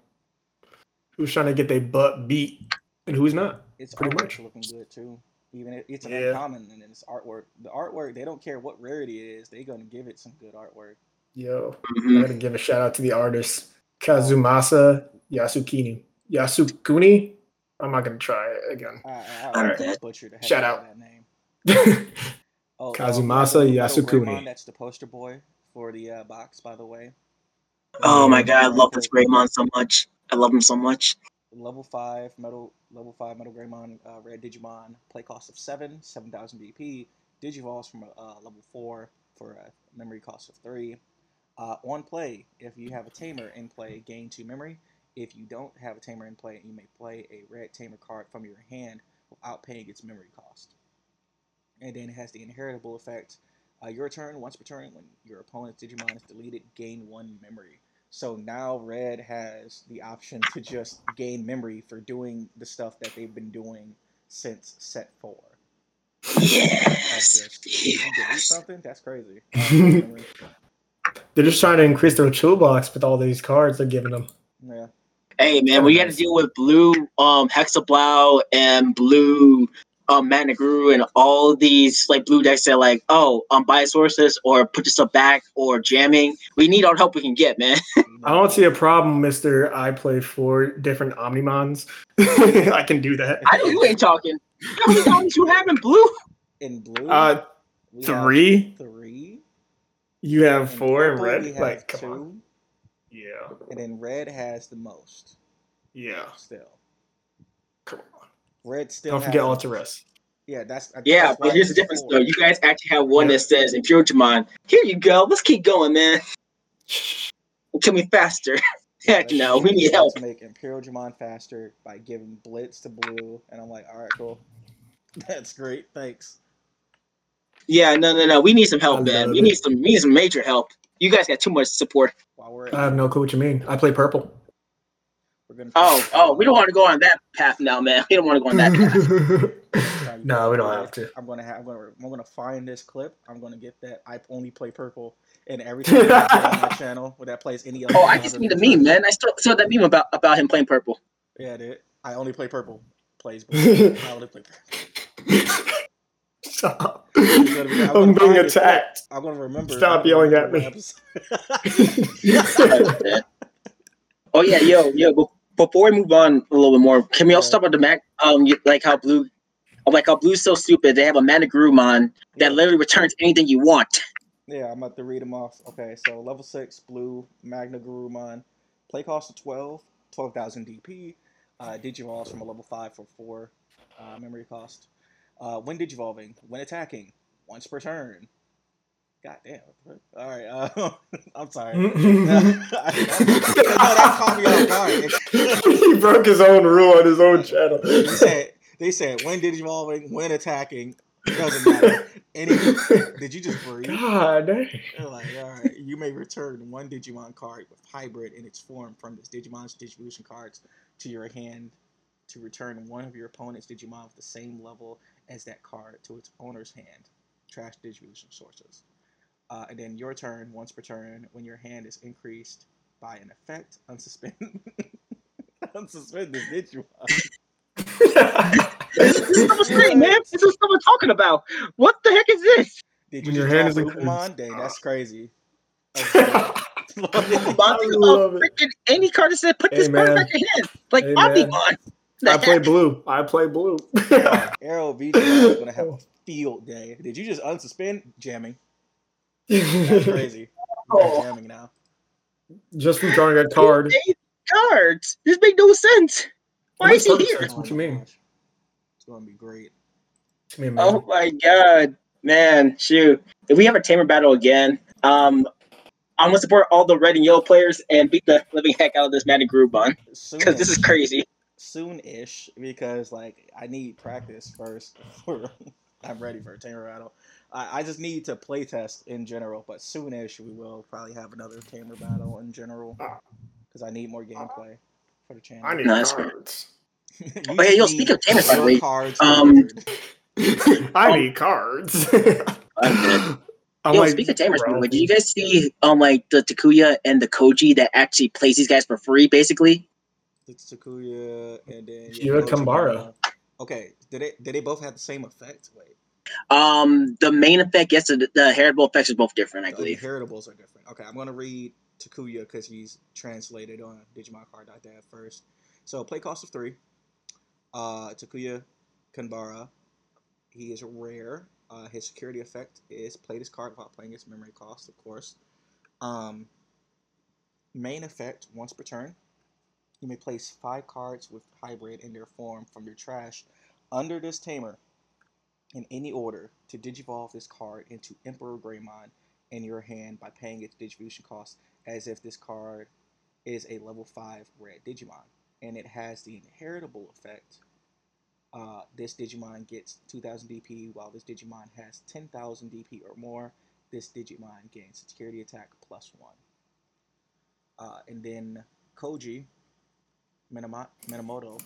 Who's trying to get their butt beat, and who's not? It's pretty much looking good too. Even it's an uncommon, and it's artwork. The artwork, they don't care what rarity it is. They're gonna give it some good artwork. Yo, I'm gonna give a shout out to the artist Kazumasa Yasukuni. I'm not gonna try it again. I shout out that name. Kazumasa Yasukuni. That's the poster boy for the box, by the way. Oh my god, I love this Greymon so much. I love him so much. Level 5 Metal Greymon, Red Digimon, play cost of 7,000 DP, Digivolves from level 4 for a memory cost of 3. On play, if you have a Tamer in play, gain 2 memory. If you don't have a Tamer in play, you may play a red Tamer card from your hand without paying its memory cost. And then it has the inheritable effect. Your turn, once per turn, when your opponent's Digimon is deleted, gain 1 memory. So now red has the option to just gain memory for doing the stuff that they've been doing since set 4. Yes! Something? That's crazy. They're just trying to increase their toolbox with all these cards they're giving them. Yeah. Hey, man, we had to deal with blue Hexablow and blue MagnaGuru and all these blue decks that buy sources or put this up back or jamming. We need all the help we can get, man. I don't see a problem, Mr. I play 4 different Omnimons. I can do that. I know you ain't talking. How many Omnis you have in blue? In blue? 3. 3? You have 4 in red? Come 2. On. Yeah. And then red has the most. Yeah. Still. Come on. Red still. Don't forget all to rest. Yeah, that's. That's but here's the difference though. You guys actually have one that says "Imperialdramon." Here you go. Let's keep going, man. Kill me faster. Heck no, we need help. To make Imperialdramon faster by giving Blitz to Blue, and I'm like, all right, cool. That's great, thanks. Yeah, no, we need some help, man. We need some major help. You guys got too much support. I have no clue what you mean. I play purple. We don't want to go on that path now, man. We don't want to go on that path. No, we don't have to. I'm gonna find this clip. I'm gonna get that. I only play purple, and every time I get on my channel where that plays any other. Oh, I just need the meme, man. I still saw that meme about him playing purple. Yeah, dude. I only play purple. Plays blue. I only play purple. Stop. I'm being attacked. I'm gonna remember. Stop yelling at me. Oh yeah, yo. Before we move on a little bit more, can we also talk about the how Blue's so stupid? They have a MagnaGarurumon that literally returns anything you want. Yeah, I'm about to read them off. Okay, so level 6 Blue MagnaGarurumon, play cost of 12,000 DP, digivolves from a level 5 for 4 memory cost. When digivolving, when attacking, once per turn. God damn. All right. I'm sorry. That caught me off guard. He broke his own rule on his own channel. They said when digivolving, when attacking, doesn't matter. Did you just breathe? God. They're like, all right, you may return one Digimon card with hybrid in its form from this Digimon's distribution cards to your hand to return one of your opponent's Digimon with the same level as that card to its owner's hand. Trash distribution sources. And then your turn, once per turn, when your hand is increased by an effect, unsuspend this Digimon. This is the thing, man. This is what we're talking about. What the heck is this? When your hand is increased. Dang, that's crazy. Any card that said, put this card back in your hand. Like, Goodymon. I play blue. Arrow VG is going to have a field day. Did you just unsuspend? Jamming. That's crazy. Jamming now. Just from drawing a card. Cards. This make no sense. Why is he here? That's what you mean. It's gonna be great. Oh my god, man! Shoot, if we have a Tamer battle again, I'm gonna support all the red and yellow players and beat the living heck out of this MagnaGarurumon because this is crazy. Soon-ish, because like I need practice first. I'm ready for a Tamer battle. I just need to play test in general, but soonish we will probably have another Tamer battle in general because I need more gameplay for the channel. I need cards. Yo, speak of Tamer, by the way. I need cards. Speak of Tamers, by the way. Did you guys see the Takuya and the Koji that actually plays these guys for free, basically? It's Takuya and then Shira Kambara. Okay, did they both have the same effect? Wait. The main effect, yes, the heritable effects are both different, I believe. The heritables are different. Okay, I'm going to read Takuya because he's translated on digimoncard.dev first. So, play cost of 3. Takuya Kanbara. He is rare. His security effect is play this card without playing its memory cost, of course. Main effect, once per turn. You may place 5 cards with hybrid in their form from your trash under this Tamer. In any order, to digivolve this card into Emperor Greymon in your hand by paying its distribution cost as if this card is a level 5 red Digimon. And it has the inheritable effect. This Digimon gets 2,000 DP, while this Digimon has 10,000 DP or more. This Digimon gains security attack +1. And then Koji Minamoto,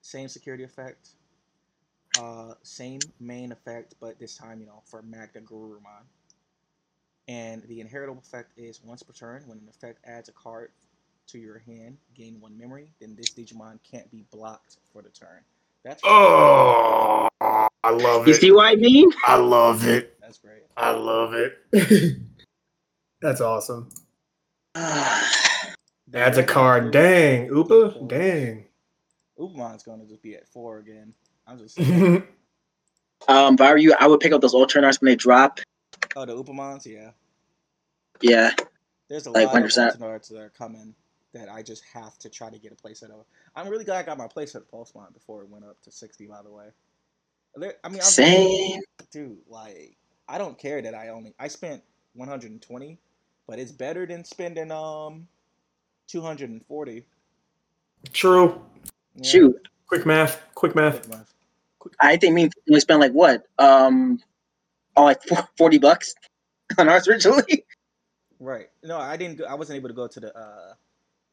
same security effect. Same main effect, but this time, for MagnaGarurumon. And the inheritable effect is once per turn. When an effect adds a card to your hand, gain 1 memory, then this Digimon can't be blocked for the turn. That's I love it. You see what I mean? I love it. That's great. I love it. That's awesome. Adds a card. Dang. Upa? Dang. Upamon's going to just be at 4 again. I'm just saying. If I were you, I would pick up those old turn arts when they drop. Oh, the Upamons, yeah. Yeah. There's a lot of turn arts that are coming that I just have to try to get a playset of. I'm really glad I got my playset of Pulsemon before it went up to 60, by the way. Same. Dude, I don't care that I spent 120, but it's better than spending 240. True. Yeah. Shoot. Quick math. I think we spent like what? Like $40 on ours originally. Right. No, I didn't. I wasn't able to go to the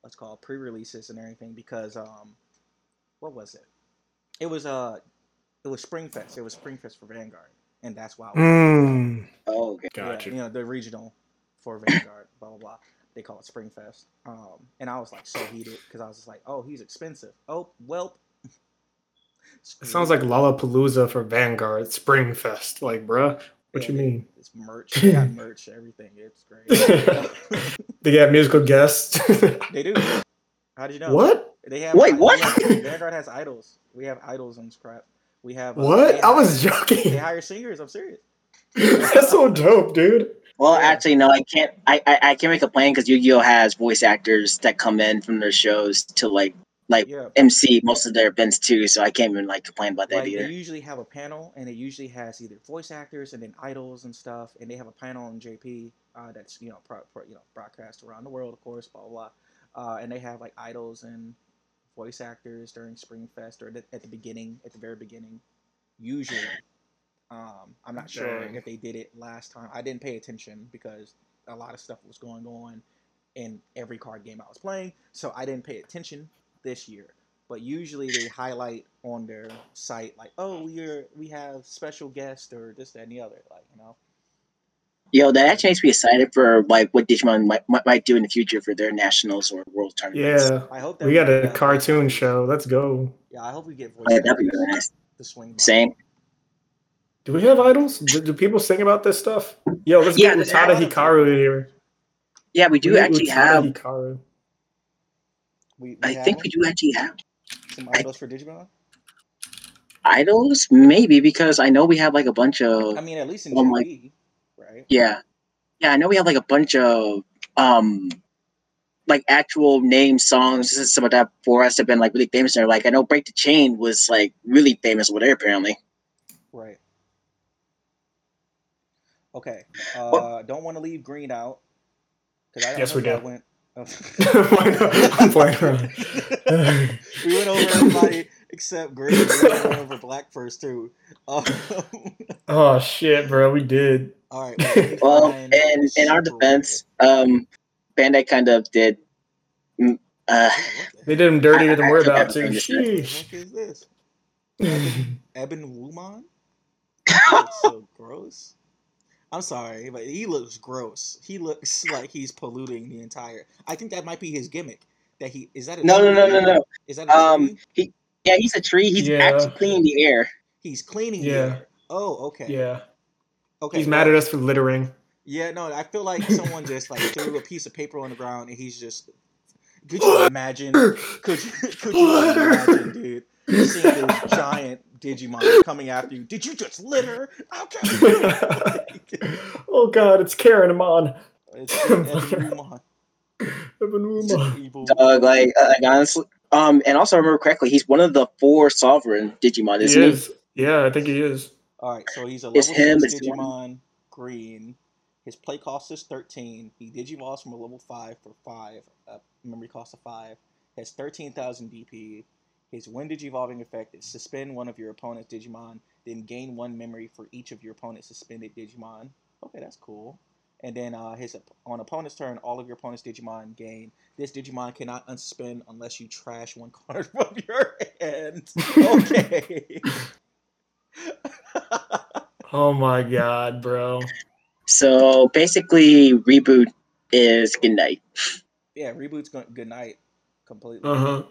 what's called pre-releases and everything because what was it? It was Springfest. It was Springfest for Vanguard, and that's why. Oh, okay. Gotcha. Yeah, you know the regional for Vanguard. Blah blah blah. They call it Springfest. And I was like so heated because I was just like, oh, he's expensive. Oh, well. It sounds like Lollapalooza for Vanguard. Springfest, like, bruh. What you mean? It's merch. They got merch, everything. It's great. They got musical guests. They do. How did you know? What? They have. Wait, what? Vanguard has idols. We have idols on scrap. We have. What? I was joking. They hire singers. I'm serious. That's so dope, dude. Well, actually, no, I can't. I can't make a plan because Yu-Gi-Oh has voice actors that come in from their shows to MC most of their events too, so I can't even complain about that either. They usually have a panel, and it usually has either voice actors and then idols and stuff, and they have a panel on JP that's broadcast around the world, of course, blah blah blah, and they have idols and voice actors during Springfest or at the very beginning, usually. I'm not sure if they did it last time. I didn't pay attention because a lot of stuff was going on in every card game I was playing, so I didn't pay attention this year. But usually they highlight on their site we have special guests or this, that, and the other, Yo, that actually makes me excited for what Digimon might do in the future for their nationals or world tournaments. Yeah, I hope that we got a cartoon show. Let's go. Yeah, I hope we get voice. Yeah, that'd be really nice. The swing. Same. Do we have idols? Do people sing about this stuff? Yo, let's get Utada Hikaru in here. Yeah, we do actually have. Hikaru. We do actually have some idols for Digimon. Idols, maybe, because I know we have a bunch of. I mean, at least in JP, right? Yeah, I know we have a bunch of actual name songs and some of that for us have been really famous. And I know Break the Chain was really famous over there apparently. Right. Okay. Don't want to leave Green out. Yes, we do. I'm playing around. We went over everybody except Green. We went over Black first too. Oh shit, bro, we did. All right. Well, and in our defense, Bandai kind of did. They did him dirtier than we're about to. Sheesh. What is this? Eben Wumon? That's so gross. I'm sorry, but he looks gross. He looks like he's polluting the entire. I think that might be his gimmick. That he is that. No. Is that a tree? He's a tree. He's actually cleaning the air. He's cleaning the air. Oh, okay. Yeah. Okay. He's mad at us for littering. Yeah, no, I feel like someone just threw a piece of paper on the ground, and he's just. Could you imagine? Could you imagine, dude? Seeing this giant Digimon coming after you. Did you just litter? Oh god, it's Karenmon. It's Ebenwumon. Honestly, and also remember correctly, he's one of the 4 sovereign Digimon, isn't he? Yeah, I think he is. All right, so he's a level 6 Digimon, green. His play cost is 13. He digivolves from a level 5 for 5. Memory cost of 5. Has 13,000 DP. His when digivolving effect is suspend one of your opponent's Digimon, then gain 1 memory for each of your opponent's suspended Digimon. Okay, that's cool. And then his on opponent's turn, all of your opponent's Digimon gain. This Digimon cannot unsuspend unless you trash 1 card from your hand. Okay. Oh my god, bro. So basically, Reboot is goodnight. Yeah, Reboot's goodnight completely. Uh-huh.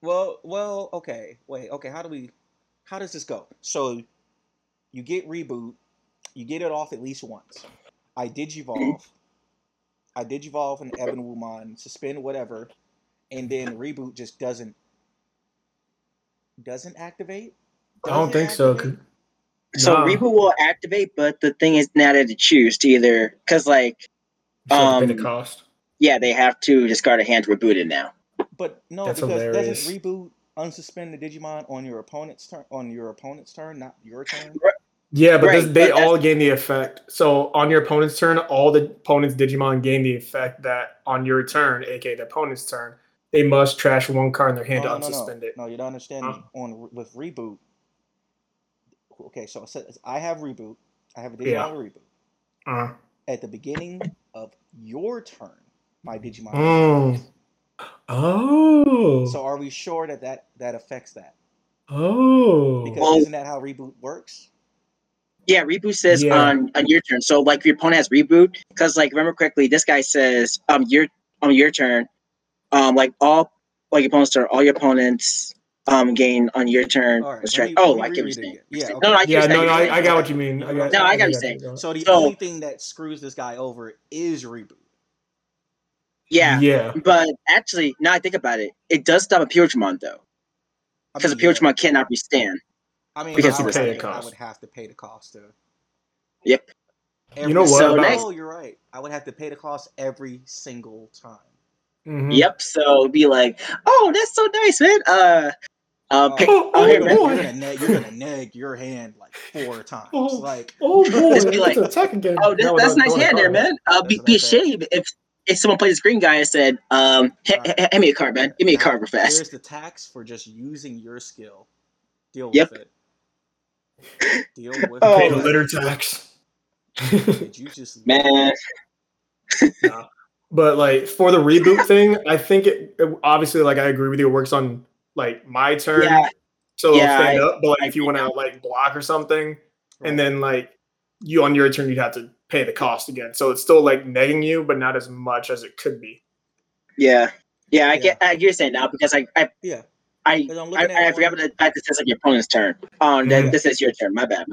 Well, okay. Wait, okay. How does this go? So, you get Reboot. You get it off at least once. I digivolve an Ebenwumon, suspend whatever, and then Reboot just doesn't activate? I don't think so. So, Reboot will activate, but the thing is not to choose to either, because, pay the cost. Yeah, they have to discard a hand to reboot it now. But no, that's because hilarious. Doesn't Reboot unsuspend the Digimon on your opponent's turn, not your turn? Yeah, but right, they all gain the effect. So on your opponent's turn, all the opponent's Digimon gain the effect that on your turn, aka the opponent's turn, they must trash one card in their hand to unsuspend it. No, you don't understand. With Reboot. Okay, so I have Reboot. I have a Digimon Reboot. At the beginning of your turn, my Digimon. Oh. So are we sure that affects that? Oh. Because isn't that how Reboot works? Yeah, Reboot says on your turn. So like if your opponent has Reboot, because like remember correctly, this guy says on your turn, all your opponents gain on your turn. Right. I get what you're saying. Yeah, okay. I got what you mean. I got what you're saying. So the only thing that screws this guy over is Reboot. Yeah. But actually, now I think about it, it does stop Imperialdramon though, because Imperialdramon cannot withstand. I mean, because I would have to pay the cost. Yep. You know what? You're right. I would have to pay the cost every single time. Mm-hmm. Yep. So it'd be like, oh, that's so nice, man. You're gonna neg your hand like four times. That's a nice hand there, man. Be ashamed if someone plays green guy and said, hand me a card, man. Give me a card real fast. There's the tax for just using your skill. Deal with it. Deal with it. The litter tax. Did you just man? Nah. But like for the Reboot thing, I think it obviously, like I agree with you, it works on like my turn. Yeah. So they'll stand up. But like if you want to like block or something, and then like you on your turn, you'd have to pay the cost again. So it's still like negging you, but not as much as it could be. Yeah. Yeah, I get you're saying now because I forgot about the fact that says like your opponent's turn. This is your turn. My bad.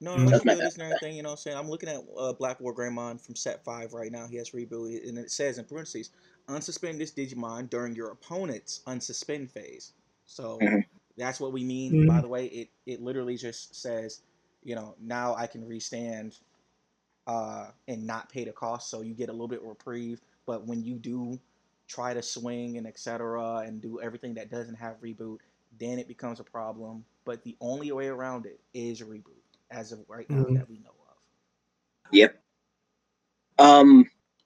No, that's my bad. You know what I'm saying? I'm looking at Black WarGreymon from set 5 right now. He has Reboot, and it says in parentheses, unsuspend this Digimon during your opponent's unsuspend phase. So that's what we mean. Mm-hmm. By the way, it literally just says, you know, now I can restand and not pay the cost. So you get a little bit of reprieve, but when you do try to swing and etc. and do everything that doesn't have Reboot, then it becomes a problem. But the only way around it is Reboot, as of right now that we know of. Yep.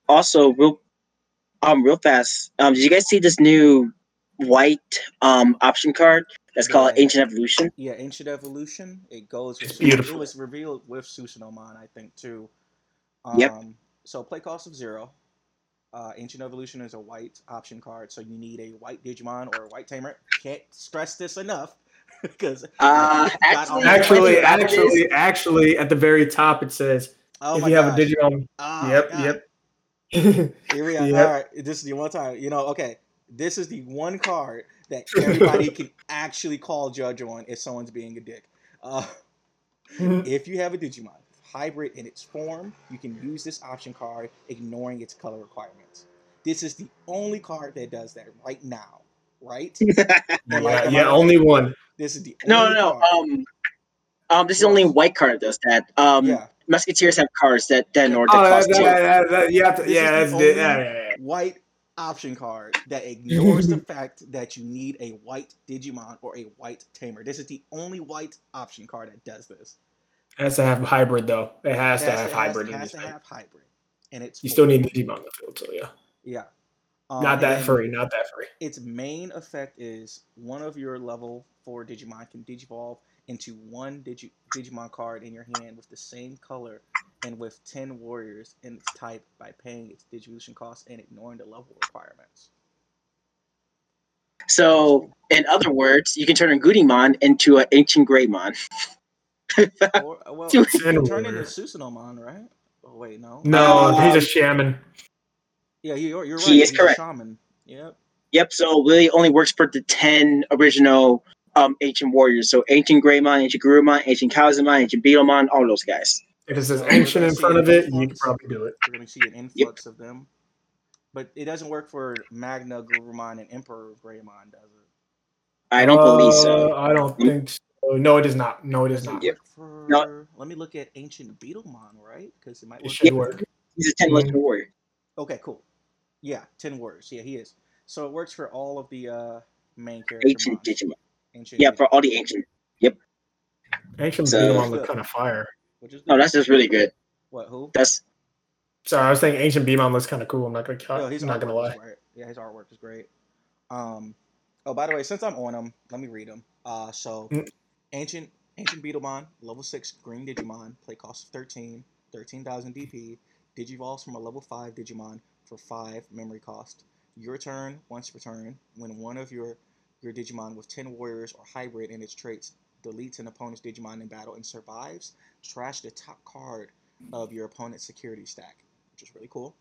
Also, real fast. Did you guys see this new white option card that's called Ancient Evolution? Yeah, Ancient Evolution. It goes with beautiful. It was revealed with Susanoomon, I think, too. So play cost of 0. Ancient Evolution is a white option card, so you need a white Digimon or a white Tamer. Can't stress this enough because actually, at the very top it says if you have a Digimon. Here we are. All right, this is the one time. You know, okay, this is the one card that everybody can actually call judge on if someone's being a dick. If you have a Digimon hybrid in its form, you can use this option card ignoring its color requirements. This is the only card that does that right now, right? Only one. This is the only card. This is the only white card that does that. Musketeers have cards that in order to cost two. White option card that ignores the fact that you need a white Digimon or a white Tamer. This is the only white option card that does this. It has to have hybrid, though. It has to have hybrid. And you still need Nidhoggmon on the field, so yeah. Yeah. Not that free. Its main effect is one of your level 4 Digimon can digivolve into one Digimon card in your hand with the same color and with 10 warriors in its type by paying its digivolution cost and ignoring the level requirements. So, in other words, you can turn a Goodymon into an Ancient Greymon. He turned into Susanoomon, right? Oh, wait, no. No, he's a shaman. Yeah, you're right. He's correct. A shaman. Yep. So really, only works for the 10 original ancient warriors. So Ancient Greymon, Ancient Gurumon, Ancient Kazuchimon, Ancient Beetlemon, all those guys. If it says ancient in front of it, you can probably do it. We're going to see an influx of them, but it doesn't work for MagnaGarurumon and Emperor Greymon, does it? I don't believe so. I don't think so. No, it is not. Yep. Let me look at Ancient Beetlemon, right? Because it might work. It should work. He's a 10-level warrior. Okay, cool. Yeah, 10 warriors. Yeah, he is. So it works for all of the main characters. Ancient Digimon. For all the ancient. Yep. Ancient Beetlemon looked kind of fire. No, that's just really good. What? Who? That's. Sorry, I was saying Ancient Beetlemon looks kind of cool. I'm not gonna. No, he's not gonna lie. Right. Yeah, his artwork is great. Oh, by the way, since I'm on them, let me read them. Ancient Beetlemon, level 6 green Digimon, play cost of 13, 13,000 DP, Digivolves from a level 5 Digimon for 5 memory cost. Your turn, once per turn, when one of your Digimon with 10 warriors or hybrid in its traits deletes an opponent's Digimon in battle and survives, trash the top card of your opponent's security stack, which is really cool.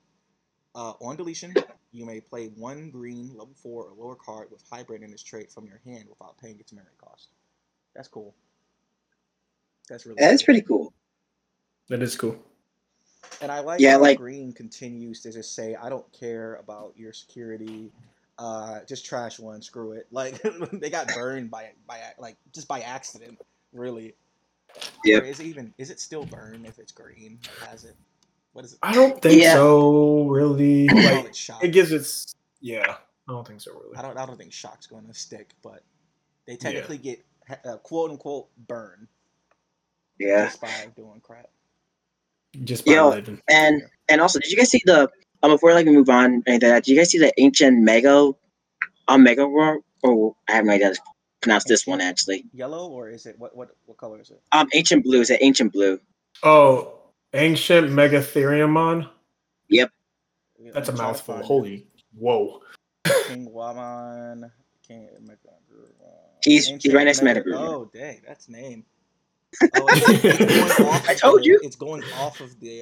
On deletion, you may play one green level 4 or lower card with hybrid in its trait from your hand without paying its memory cost. That's cool. That's pretty cool. That is cool. And I like how green continues to just say, I don't care about your security. Just trash one, screw it. Like they got burned by accident, really. Yeah. Is it still burn if it's green? Has it? What is it? I don't think so, really. Like, it gives its I don't think so, really. I don't think shock's going to stick, but they technically get quote unquote burn. Yeah. Just by doing crap. Just by legend. And also, did you guys see the before we move on and that? Did you guys see the ancient MagnaGarurumon? Or I have no idea how to pronounce this one actually. Yellow, or is it what color is it? Ancient blue. Is it ancient blue? Oh, ancient Megatheriumon. Yep. That's a mouthful. Holy whoa. King Waman. King MagnaGarurumon. He's right next to MagnaGarurumon. Oh dang, that's name. Oh, I told you. It's going off of the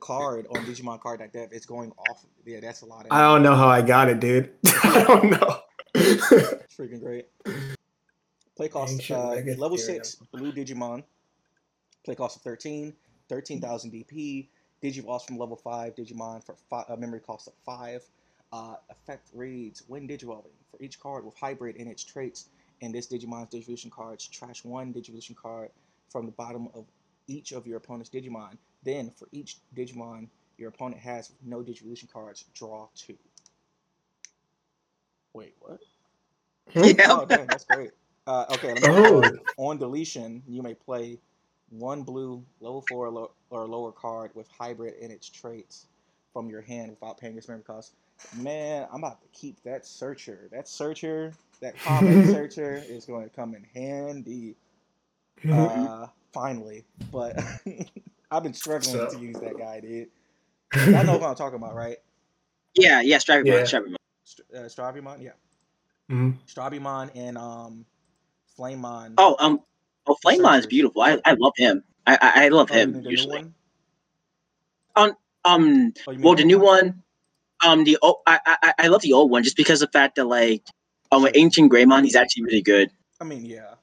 card on digimoncard.dev. It's going off. Yeah, that's a lot. I don't know how I got it, dude. I don't know. It's freaking great. Play cost level 6 blue Digimon. Play cost of 13, 13,000 DP. Digivolves from level 5 Digimon for a memory cost of 5. Effect reads: when digivolving, for each card with hybrid in its traits, and this Digimon's distribution cards, trash one distribution card from the bottom of each of your opponent's Digimon. Then, for each Digimon your opponent has no distribution cards, draw 2. Wait, what? Yeah. Oh, dang, that's great. Okay, on deletion, you may play one blue level 4 or lower card with hybrid in its traits from your hand without paying its memory cost. Man, I'm about to keep that searcher. That common searcher is going to come in handy, finally. But I've been struggling to use that guy, dude. I know what I'm talking about, right? Yeah, Cherubimon. Cherubimon, yeah. Mm-hmm. Cherubimon and Flamemon. Oh, Flamemon is beautiful. I love him. I love him usually. The new one. The old, I love the old one just because of the fact that with Ancient Greymon, he's actually really good. I mean, yeah.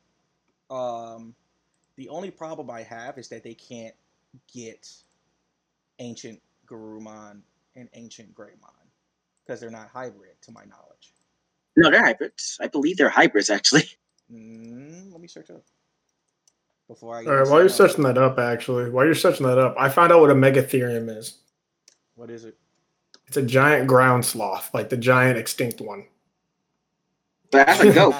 The only problem I have is that they can't get Ancient Gurumon and Ancient Greymon because they're not hybrid, to my knowledge. No, they're hybrids. I believe they're hybrids, actually. Let me search up. While you're searching that up, I found out what a Megatherium is. What is it? It's a giant ground sloth, like the giant extinct one. That's a goat.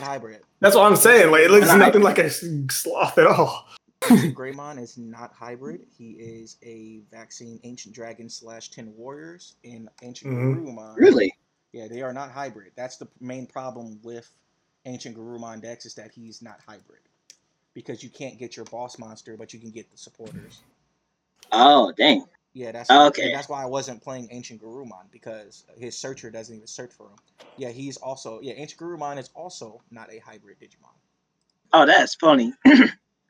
That's what I'm saying. Like, it looks nothing like a sloth at all. Greymon is not hybrid. He is a vaccine ancient dragon / 10 warriors in Ancient Gurumon. Really? Yeah, they are not hybrid. That's the main problem with Ancient Gurumon decks is that he's not hybrid. Because you can't get your boss monster, but you can get the supporters. Oh, dang. Yeah, that's why I wasn't playing Ancient Gurumon, because his searcher doesn't even search for him. Yeah, he's also... Yeah, Ancient Gurumon is also not a hybrid Digimon. Oh, that's funny.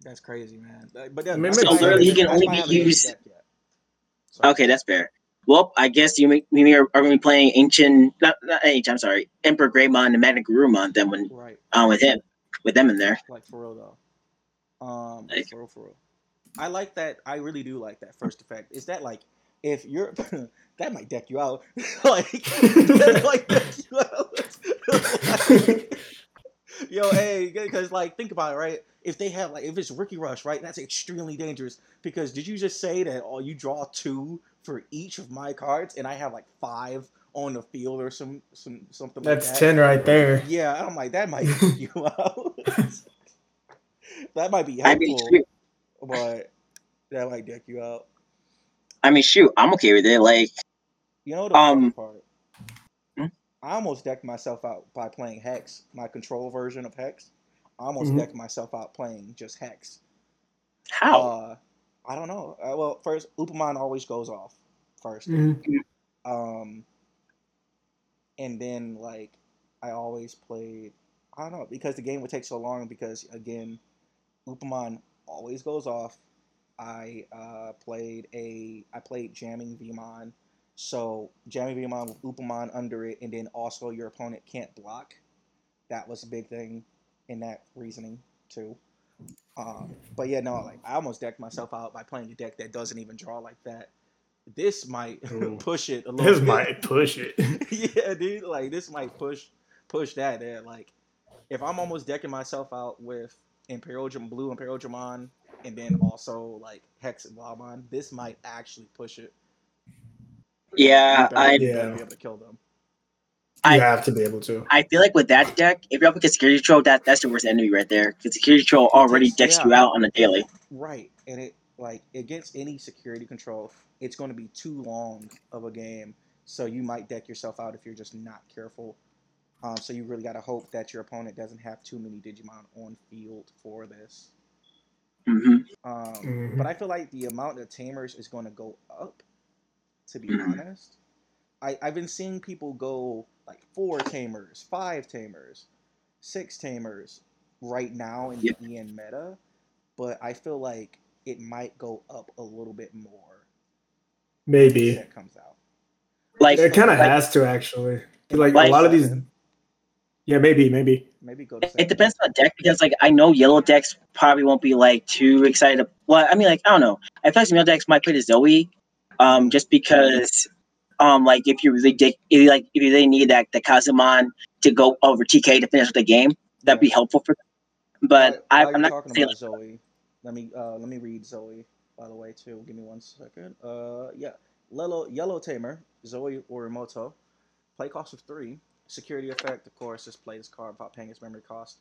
That's crazy, man. But literally, he can only be used... Okay, that's fair. Well, I guess we are going to be playing Emperor Greymon and MagnaGarurumon then with them in there. Like, for real, though. For real. I like that. I really do like that first effect. Is that if you're that might deck you out, deck you out. Yo, hey, because think about it, right? If they have if it's Ricky Rush, right? That's extremely dangerous. Because did you just say that you draw 2 for each of my cards, and I have 5 on the field or something like that? That's 10 right there. Yeah, I'm that might deck you out. That might be helpful, but that might deck you out. I mean, shoot, I'm okay with it. Like, you know the part. Hmm? I almost decked myself out by playing Hex, my control version of Hex. I almost decked myself out playing just Hex. How? I don't know. Well, first, Upamon always goes off first. And then, like, I always played, I don't know, because the game would take so long because, again, Upamon always goes off. I played Jamming Vmon. So, Jamming Vmon with Upamon under it, and then also your opponent can't block. That was a big thing in that reasoning, too. But yeah, no, like, I almost decked myself out by playing a deck that doesn't even draw like that. This might push it a little bit. This might push it. Yeah, dude, like, this might push that there. Like, if I'm almost decking myself out with Imperialdramon, and then also, like, Hex and Lawmon, this might actually push it. Yeah, I'd be able to kill them. You have to be able to. I feel like with that deck, if you're up against Security Troll, that's the worst enemy right there. Because Security Troll already decks you out on a daily. Right, and it, like, against any security control, it's going to be too long of a game. So you might deck yourself out if you're just not careful. So you really got to hope that your opponent doesn't have too many Digimon on field for this. But I feel like the amount of Tamers is going to go up, to be honest. I've been seeing people go like 4 Tamers, 5 Tamers, 6 Tamers right now in the EN meta, but I feel like it might go up a little bit more. Maybe that comes out. Like it kind of has to actually. Like a lot of these. Yeah, maybe go. It depends on the deck because like I know yellow decks probably won't be like too excited. Well, I mean like I don't know. I feel like some yellow decks might play the Zoe, just because. Like if you really need that the Kazuchimon to go over TK to finish the game, that'd be helpful for them. But I'm not talking about Zoe. Let me read Zoe by the way too. Give me 1 second. Yellow Tamer Zoe Orimoto, play cost of 3. Security effect, of course, just play this card without paying its memory cost.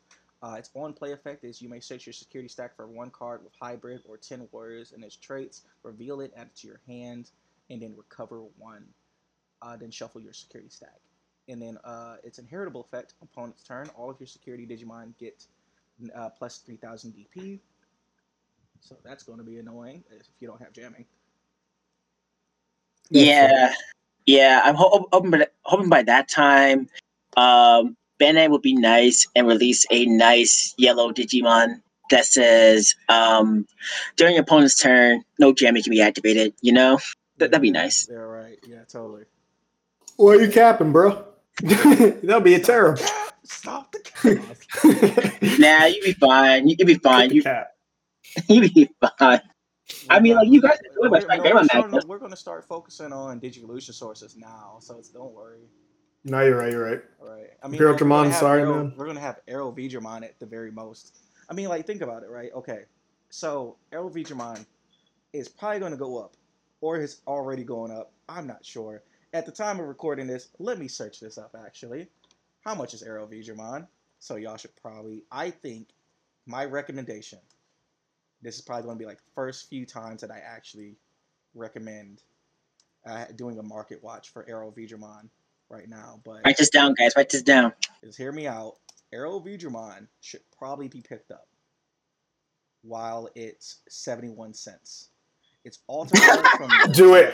Its on play effect is you may search your security stack for 1 card with hybrid or 10 warriors in its traits, reveal it, add it to your hand, and then recover 1. Then shuffle your security stack. And then its inheritable effect, opponent's turn, all of your security Digimon get plus 3,000 DP. So that's going to be annoying if you don't have jamming. Yeah. I'm hoping by that time, Bandai would be nice and release a nice yellow Digimon that says during your opponent's turn, no jamming can be activated, you know? That'd be nice. Yeah, right. Yeah, totally. Or you capping, bro. That'd be a terrible. Stop the cap. Nah, you'd be fine. You'd be fine. You'd be fine. I mean, like, you guys are doing much. We're going to start focusing on Digivolution sources now, so don't worry. No, you're right. All right. I mean, we're going to have Aero Vdramon at the very most. I mean, like, think about it, right? Okay. So, Aero Vdramon is probably going to go up. Or has already gone up. I'm not sure. At the time of recording this, let me search this up, actually. How much is Ancient Beetlemon? So y'all should probably... I think my recommendation... This is probably going to be like the first few times that I actually recommend doing a market watch for Ancient Beetlemon right now. But write this down, guys. Write this down. Just hear me out. Ancient Beetlemon should probably be picked up while it's 71 cents. It's altered from Do it.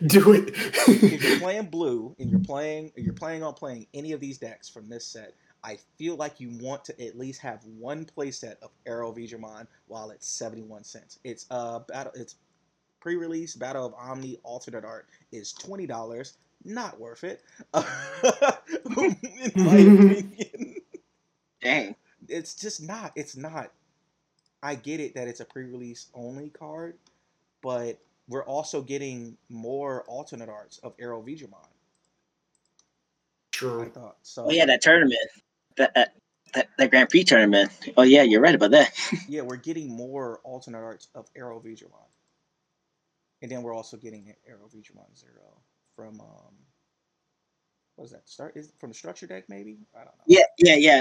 If you're playing blue and you're planning on playing any of these decks from this set, I feel like you want to at least have one playset of Ancient Beetlemon while it's 71 cents. It's pre-release Battle of Omni Alternate Art is $20. Not worth it. In my opinion. Dang. It's just not. It's not. I get it that it's a pre-release only card. But we're also getting more alternate arts of Ancient Beetlemon. True. I thought so. Oh yeah, that tournament, that Grand Prix tournament. Oh yeah, you're right about that. Yeah, we're getting more alternate arts of Ancient Beetlemon, and then we're also getting Ancient Beetlemon 0 from what is that? Start is from the structure deck, maybe? I don't know. Yeah.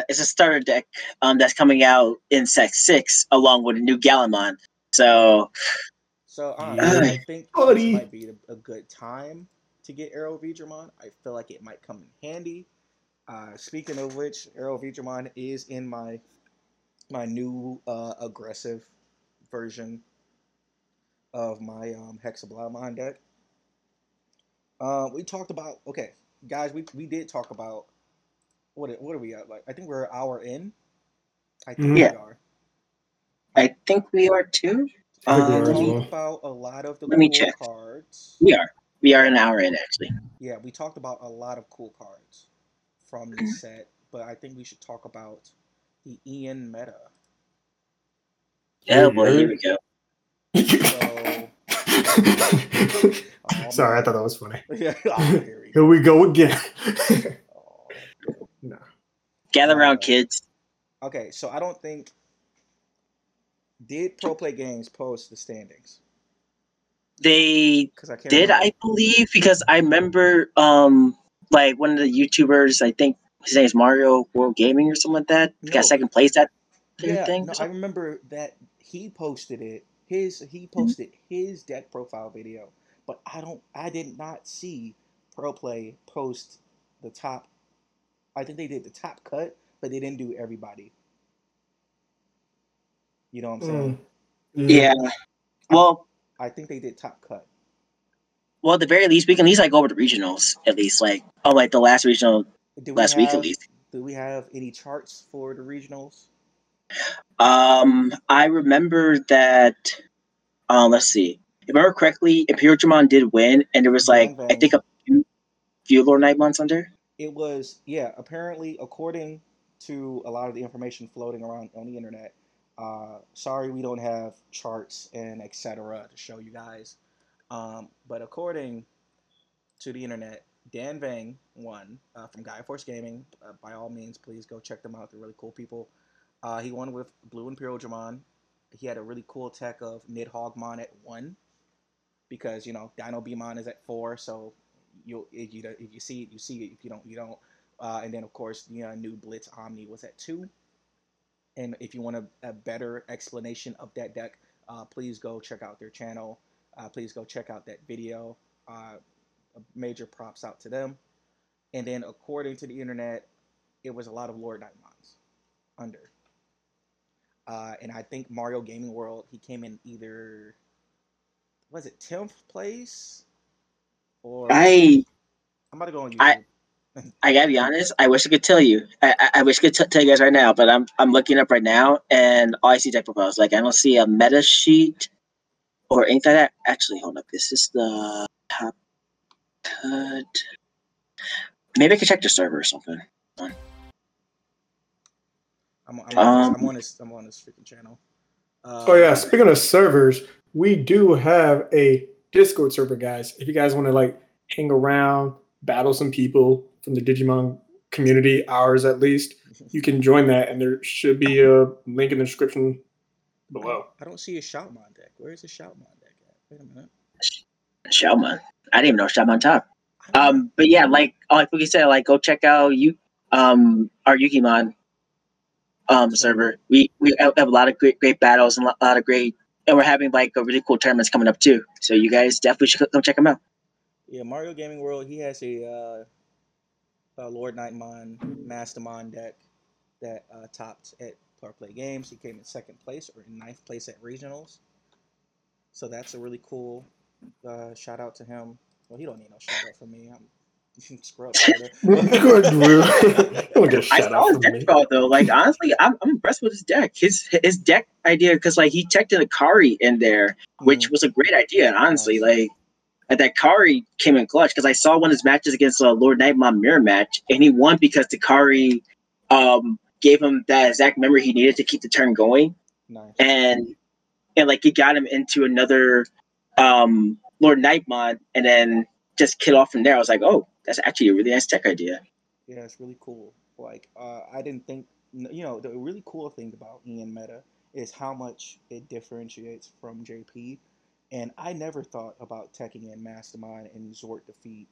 It's a starter deck that's coming out in Sec 6 along with a new Gallimon. So I think this might be a good time to get Aerovedramon. I feel like it might come in handy. Speaking of which, Aerovedramon is in my new aggressive version of my Hexablaumon deck. We talked about, okay, guys, we did talk about, what are we at? Like, I think we're an hour in. I think we are. I think we are too. We talked about a lot of the cool cards. We are an hour in, actually. Yeah, we talked about a lot of cool cards from this set, but I think we should talk about the Ian meta. Yeah, boy, here we go. Sorry, I thought that was funny. Yeah, here we go again. No. Gather around, kids. Okay, so I don't think. Did Pro Play Games post the standings? They did, remember. I believe, because I remember like one of the YouTubers, I think his name is Mario World Gaming or something like that. Got second place that thing. No, I remember that he posted it. He posted his deck profile video, but I did not see Pro Play post the top. I think they did the top cut, but they didn't do everybody. You know what I'm saying? Yeah. Well, I think they did top cut. Well, at the very least, we can at least go over the regionals, at least. Like the last regional last week, at least. Do we have any charts for the regionals? I remember that, let's see. If I remember correctly, Imperialdramon did win, and there was I think a few Lordknightmons under. It was, apparently, according to a lot of the information floating around on the internet, sorry, we don't have charts and etc. to show you guys. But according to the internet, Dan Vang won from Gaia Force Gaming. By all means, please go check them out. They're really cool people. He won with Blue Imperialdramon. He had a really cool tech of Nidhoggmon at 1 because, Dino Beemon is at 4. So if you see it, you see it. If you don't, you don't. And then, of course, new Blitz Omni was at 2. And if you want a better explanation of that deck, please go check out their channel. Please go check out that video. Major props out to them. And then according to the internet, it was a lot of Lordknightmons under. And I think Mario Gaming World, he came in either, was it 10th place? Or I'm about to go on YouTube. I gotta be honest. I wish I could tell you. I wish I could tell you guys right now, but I'm looking up right now, and all I see deck profiles. I don't see a meta sheet or anything like that. Actually, hold up. This is the top cut. Maybe I could check the server or something. I'm on this freaking channel. Speaking of servers, we do have a Discord server, guys. If you guys want to hang around, battle some people from the Digimon community, ours at least, you can join that, and there should be a link in the description below. I don't see a Shoutmon deck. Where is the Shoutmon deck at? Wait a minute. Shoutmon? I didn't even know Shoutmon top. But yeah, like Fluky said, go check out our Yukimon server. We have a lot of great battles and a lot of great, and we're having a really cool tournaments coming up too. So you guys definitely should come check them out. Yeah, Mario Gaming World, he has a Lordknightmon Mastermon deck that topped at Pro Play Games. He came in second place or in 9th place at regionals. So that's a really cool shout out to him. Well, he don't need no shout out from me. I'm scrubbed. I saw his deck profile though. Honestly, I'm impressed with his deck. His deck idea, because he checked in Akari in there, which was a great idea. And honestly, that Kari came in clutch because I saw one of his matches against a Lordknightmon mirror match, and he won because the Kari gave him that exact memory he needed to keep the turn going. Nice. And he got him into another Lordknightmon, and then just killed off from there. I was like, oh, that's actually a really nice tech idea. Yeah, it's really cool. I didn't think, the really cool thing about Ian Meta is how much it differentiates from JP. And I never thought about teching in Mastermind and Zort Defeat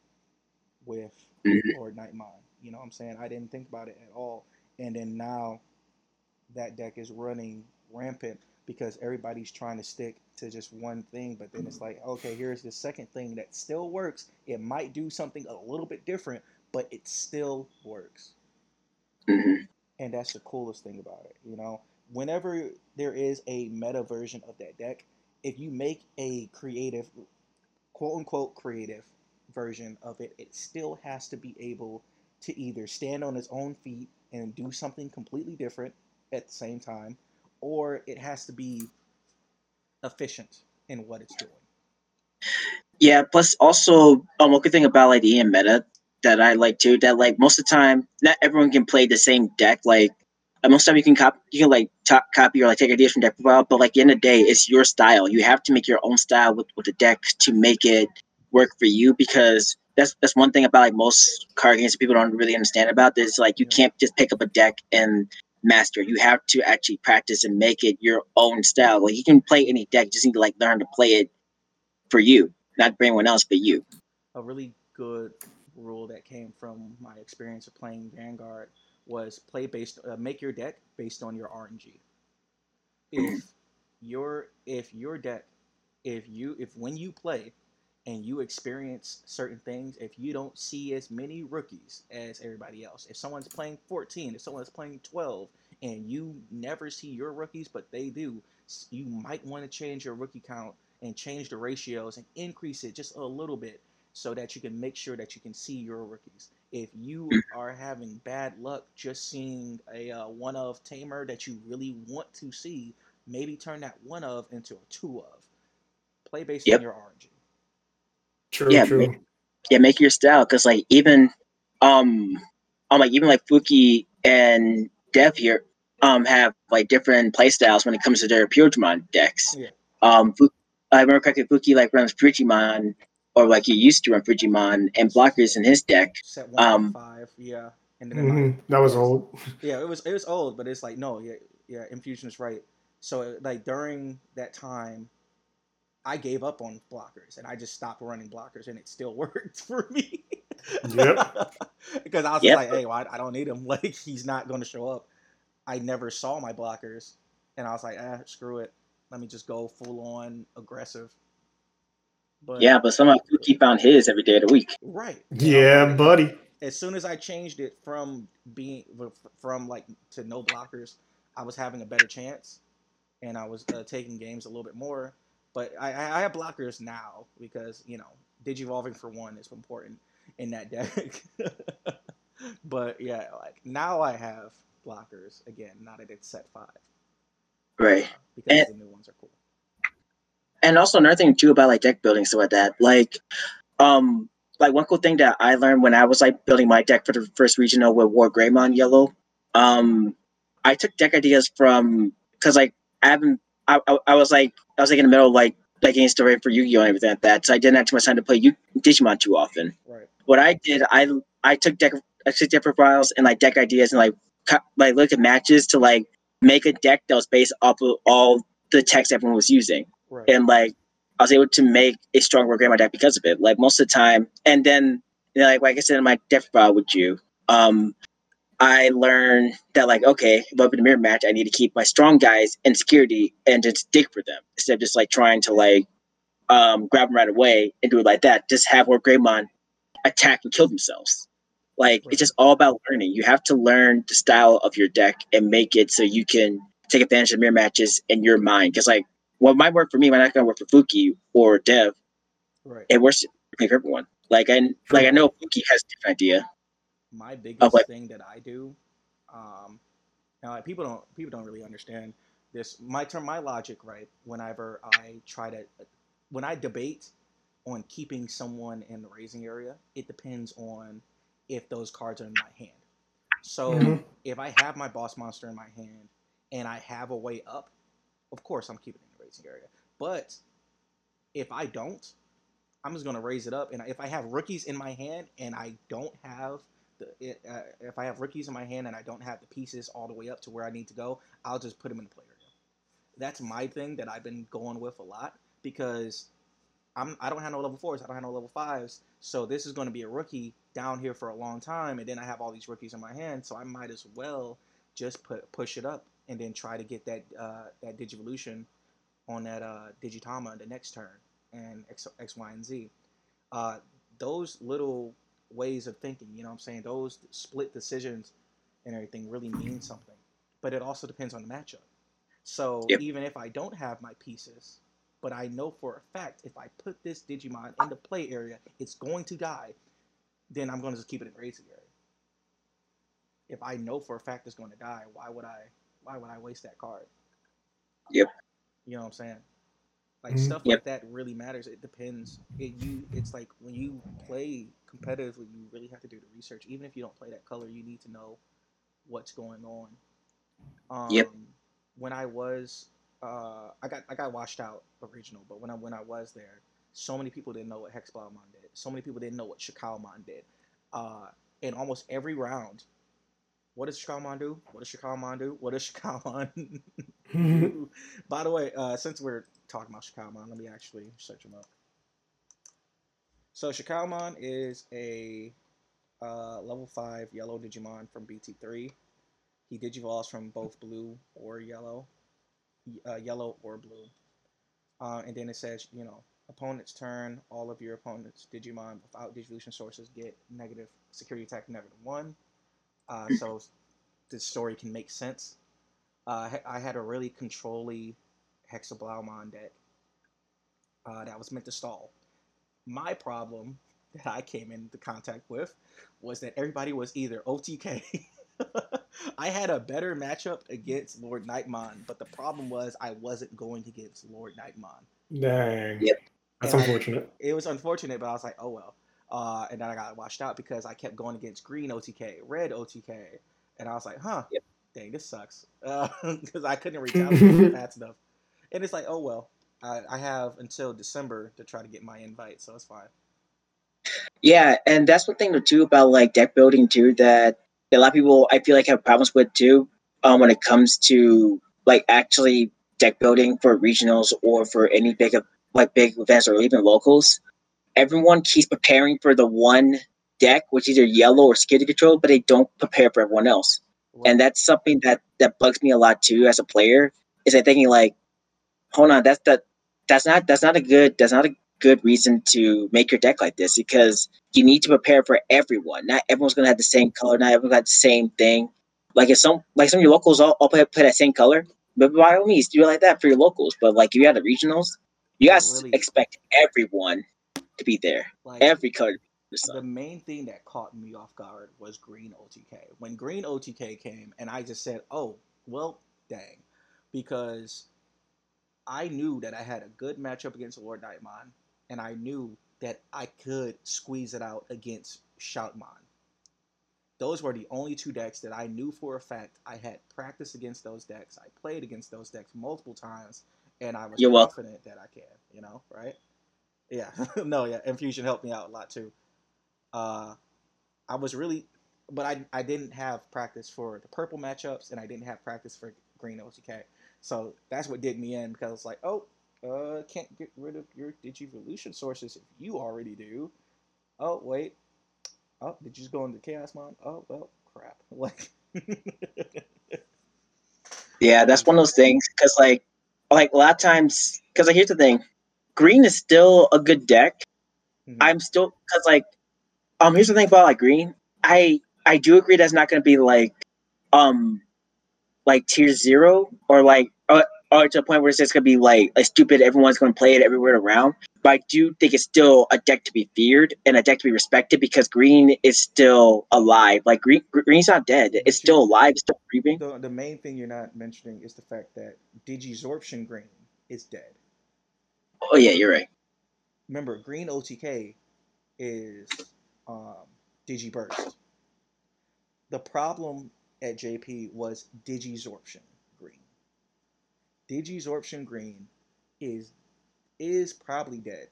with Lordknightmon. You know what I'm saying? I didn't think about it at all. And then now that deck is running rampant because everybody's trying to stick to just one thing. But then it's like, okay, here's the second thing that still works. It might do something a little bit different, but it still works. And that's the coolest thing about it. You know, whenever there is a meta version of that deck, if you make a creative, quote unquote creative version of it, it still has to be able to either stand on its own feet and do something completely different at the same time, or it has to be efficient in what it's doing. Yeah, plus also a good thing about like the EM meta that I like too, that like most of the time not everyone can play the same deck. Like most of the time you can copy or like take ideas from deck profile, but like at the end of the day it's your style. You have to make your own style with the deck to make it work for you, because that's one thing about like most card games that people don't really understand about this. Like you can't just pick up a deck and master. You have to actually practice and make it your own style. Like you can play any deck, you just need to like learn to play it for you, not for anyone else but you. A really good rule that came from my experience of playing Vanguard was make your deck based on your RNG. If when you play and you experience certain things, if you don't see as many rookies as everybody else, if someone's playing 14, if someone's playing 12, and you never see your rookies, but they do, you might want to change your rookie count and change the ratios and increase it just a little bit so that you can make sure that you can see your rookies. If you are having bad luck just seeing a one of Tamer that you really want to see, maybe turn that one of into a two of. Play based on your RNG. True. Make your style, because like even Fluky and Dev here have like different play styles when it comes to their Imperialdramon decks. Yeah. I remember correctly, Fluky like runs Digimon, or like he used to run Digimon and blockers in his deck. Set 1.5, yeah. And then that was old. Yeah, it was old, but it's like Infusion is right. So like during that time, I gave up on blockers and I just stopped running blockers, and it still worked for me. Because I was like, hey, well, I don't need him. Like, he's not going to show up. I never saw my blockers, and I was like, screw it. Let me just go full on aggressive. But somehow he found his every day of the week. Right. Yeah, buddy. As soon as I changed it to no blockers, I was having a better chance, and I was taking games a little bit more. But I have blockers now because, you know, digivolving for one is important in that deck. But yeah, like now I have blockers again, now that it's set 5. Right. Because the new ones are cool. And also another thing too about like deck building, so like that. Like one cool thing that I learned when I was like building my deck for the first regional with WarGreymon Yellow, I took deck ideas from, because like I was like in the middle of like getting started for Yu-Gi-Oh and everything like that, so I didn't have too much time to play Digimon too often. Right. What I did, I took deck profiles and like deck ideas and like looked at matches to like make a deck that was based off of all the text everyone was using, right. And like I was able to make a stronger grandma deck because of it. Like most of the time, and then like I said in my deck profile with you, I learned that, like, okay, but in the mirror match, I need to keep my strong guys in security and just dig for them instead of just, like, trying to, like, grab them right away and do it like that. Just have WarGreymon attack and kill themselves. Like, right. It's just all about learning. You have to learn the style of your deck and make it so you can take advantage of mirror matches in your mind. Because, like, what might work for me might not going to work for Fluky or Dev. Right. It works for everyone. Like, I know Fluky has a different idea. My biggest thing that I do, now like, people don't really understand this. My logic, right? Whenever I try to, when I debate on keeping someone in the raising area, it depends on if those cards are in my hand. So if I have my boss monster in my hand and I have a way up, of course I'm keeping it in the raising area. But if I don't, I'm just gonna raise it up. And if I have rookies in my hand and I don't have if I have rookies in my hand and I don't have the pieces all the way up to where I need to go, I'll just put them in the player. That's my thing that I've been going with a lot, because I don't have no level 4s. I don't have no level 5s. So this is going to be a rookie down here for a long time. And then I have all these rookies in my hand. So I might as well just push it up and then try to get that that Digivolution on that Digitama the next turn and X, Y, and Z. Those little ways of thinking, you know what I'm saying? Those split decisions and everything really mean something. But it also depends on the matchup. So even if I don't have my pieces, but I know for a fact if I put this Digimon in the play area, it's going to die, then I'm going to just keep it in the raising area. If I know for a fact it's going to die, why would I waste that card? Yep. You know what I'm saying? Like stuff like that really matters. It depends. It's like when you play competitively, you really have to do the research. Even if you don't play that color, you need to know what's going on. When I was, I got washed out original, but when I was there, so many people didn't know what Hexblaumon did. So many people didn't know what Shakaomon did. In almost every round, what does Shakaomon do? What does Shakaomon do? What does Shakaomon do? By the way, since we're talking about Shakaomon, let me actually search him up. So Shakaomon is a level 5 yellow Digimon from BT3. He digivolves from both blue or yellow, and then it says, you know, opponent's turn, all of your opponent's Digimon without Digivolution sources get negative security attack, -1. So this story can make sense. I had a really controlly Hexablaumon deck that was meant to stall. My problem that I came into contact with was that everybody was either OTK. I had a better matchup against Lordknightmon, but the problem was I wasn't going against Lordknightmon. Dang. Yep. That's unfortunate. It was unfortunate, but I was like, oh well. And then I got washed out because I kept going against green OTK, red OTK, and I was like, huh, dang, this sucks. Because I couldn't reach out fast enough. And it's like, oh well, I have until December to try to get my invite, so it's fine. Yeah, and that's one thing to do about like deck building too, that a lot of people I feel like have problems with too, when it comes to like actually deck building for regionals or for any big events or even locals. Everyone keeps preparing for the one deck, which is either yellow or security control, but they don't prepare for everyone else. Right. And that's something that bugs me a lot too as a player. Is I thinking like, hold on, that's not a good reason to make your deck like this, because you need to prepare for everyone. Not everyone's gonna have the same color. Not everyone's got the same thing. Like if some of your locals all play that same color, but by all means do it like that for your locals. But like if you have the regionals, you guys expect everyone to be there. Like, every color. The main thing that caught me off guard was green OTK. When green OTK came, and I just said, "Oh well, dang," because I knew that I had a good matchup against Lordknightmon, and I knew that I could squeeze it out against Shoutmon. Those were the only two decks that I knew for a fact. I had practiced against those decks. I played against those decks multiple times, and I was confident that I can, you know, right? Yeah. Infusion helped me out a lot, too. I was really... But I didn't have practice for the purple matchups, and I didn't have practice for green OTK. So that's what did me in, because it's like, oh, can't get rid of your Digivolution sources if you already do. Oh, wait. Oh, did you just go into Chaosmon? Oh, well, crap. Like, yeah, that's one of those things, because like a lot of times, because like, here's the thing, green is still a good deck. Mm-hmm. I'm still, because like, here's the thing about like green. I do agree that's not going to be like tier 0 or like or to the point where it's just going to be like a stupid, everyone's going to play it everywhere around. But I do think it's still a deck to be feared and a deck to be respected, because green is still alive. Like green's not dead. It's still alive. It's still breathing. The main thing you're not mentioning is the fact that Digisorption green is dead. Oh yeah, you're right. Remember, green OTK is Digiburst. The problem at JP was Digisorption green. Digisorption green is probably dead,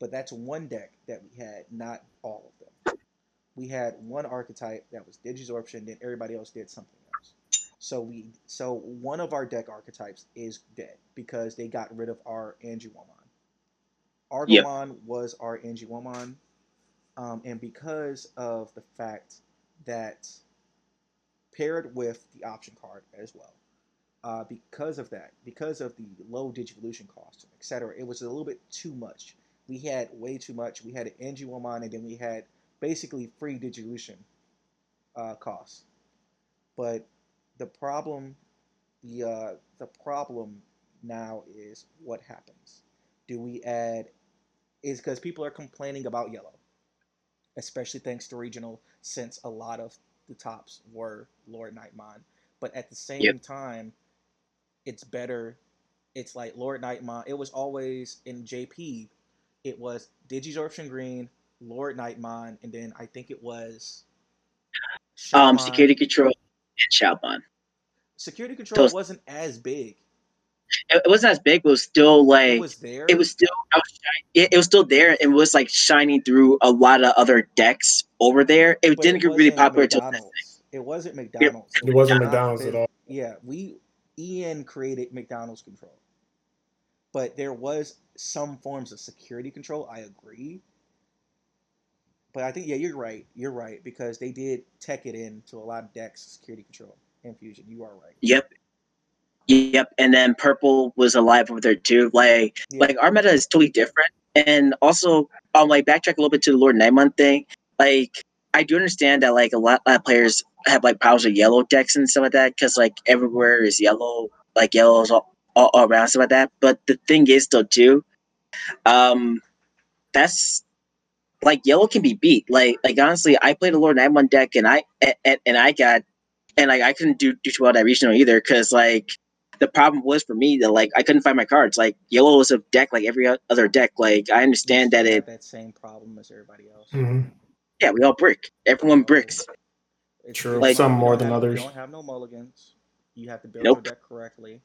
but that's one deck that we had, not all of them. We had one archetype that was Digisorption, then everybody else did something else. So one of our deck archetypes is dead because they got rid of our Anjuomon. Argomon was our Anguillomon. And because of the fact that paired with the option card as well, because of that, because of the low Digivolution cost, etc., it was a little bit too much. We had way too much. We had an Anguillomon, and then we had basically free Digivolution costs. But the problem, the problem now is what happens. Do we add? Is because people are complaining about yellow, especially thanks to regional, since a lot of the tops were Lordknightmon. But at the same time, it's better. It's like Lordknightmon. It was always in JP. It was Digisorption Green, Lordknightmon, and then I think it was Security Control and Cherubimon. Security Control wasn't as big. It wasn't as big, but it was still like it was there. It was still it was still there, and was like shining through a lot of other decks over there. It didn't get really popular till then. It wasn't McDonald's. It wasn't McDonald's at all. Yeah, Ian created McDonald's control, but there was some forms of security control. I agree, but I think you're right. You're right, because they did tech it into a lot of decks. Security control infusion. You are right. Yep, and then purple was alive over there too. Like our meta is totally different. And also, like backtrack a little bit to the Lordknightmon thing. Like I do understand that like a lot of players have like piles of yellow decks and stuff like that, because like everywhere is yellow. Like yellow is all around, stuff like that. But the thing is though too, that's like yellow can be beat. Like honestly, I played a Lordknightmon deck and I couldn't do too well that regional either, because like. The problem was for me that like I couldn't find my cards. Like yellow was a deck like every other deck. Like I understand that it that same problem as everybody else. Mm-hmm. Yeah, we all brick. Everyone bricks. It's true. Like, some more than others. You don't have no mulligans. You have to build your deck correctly.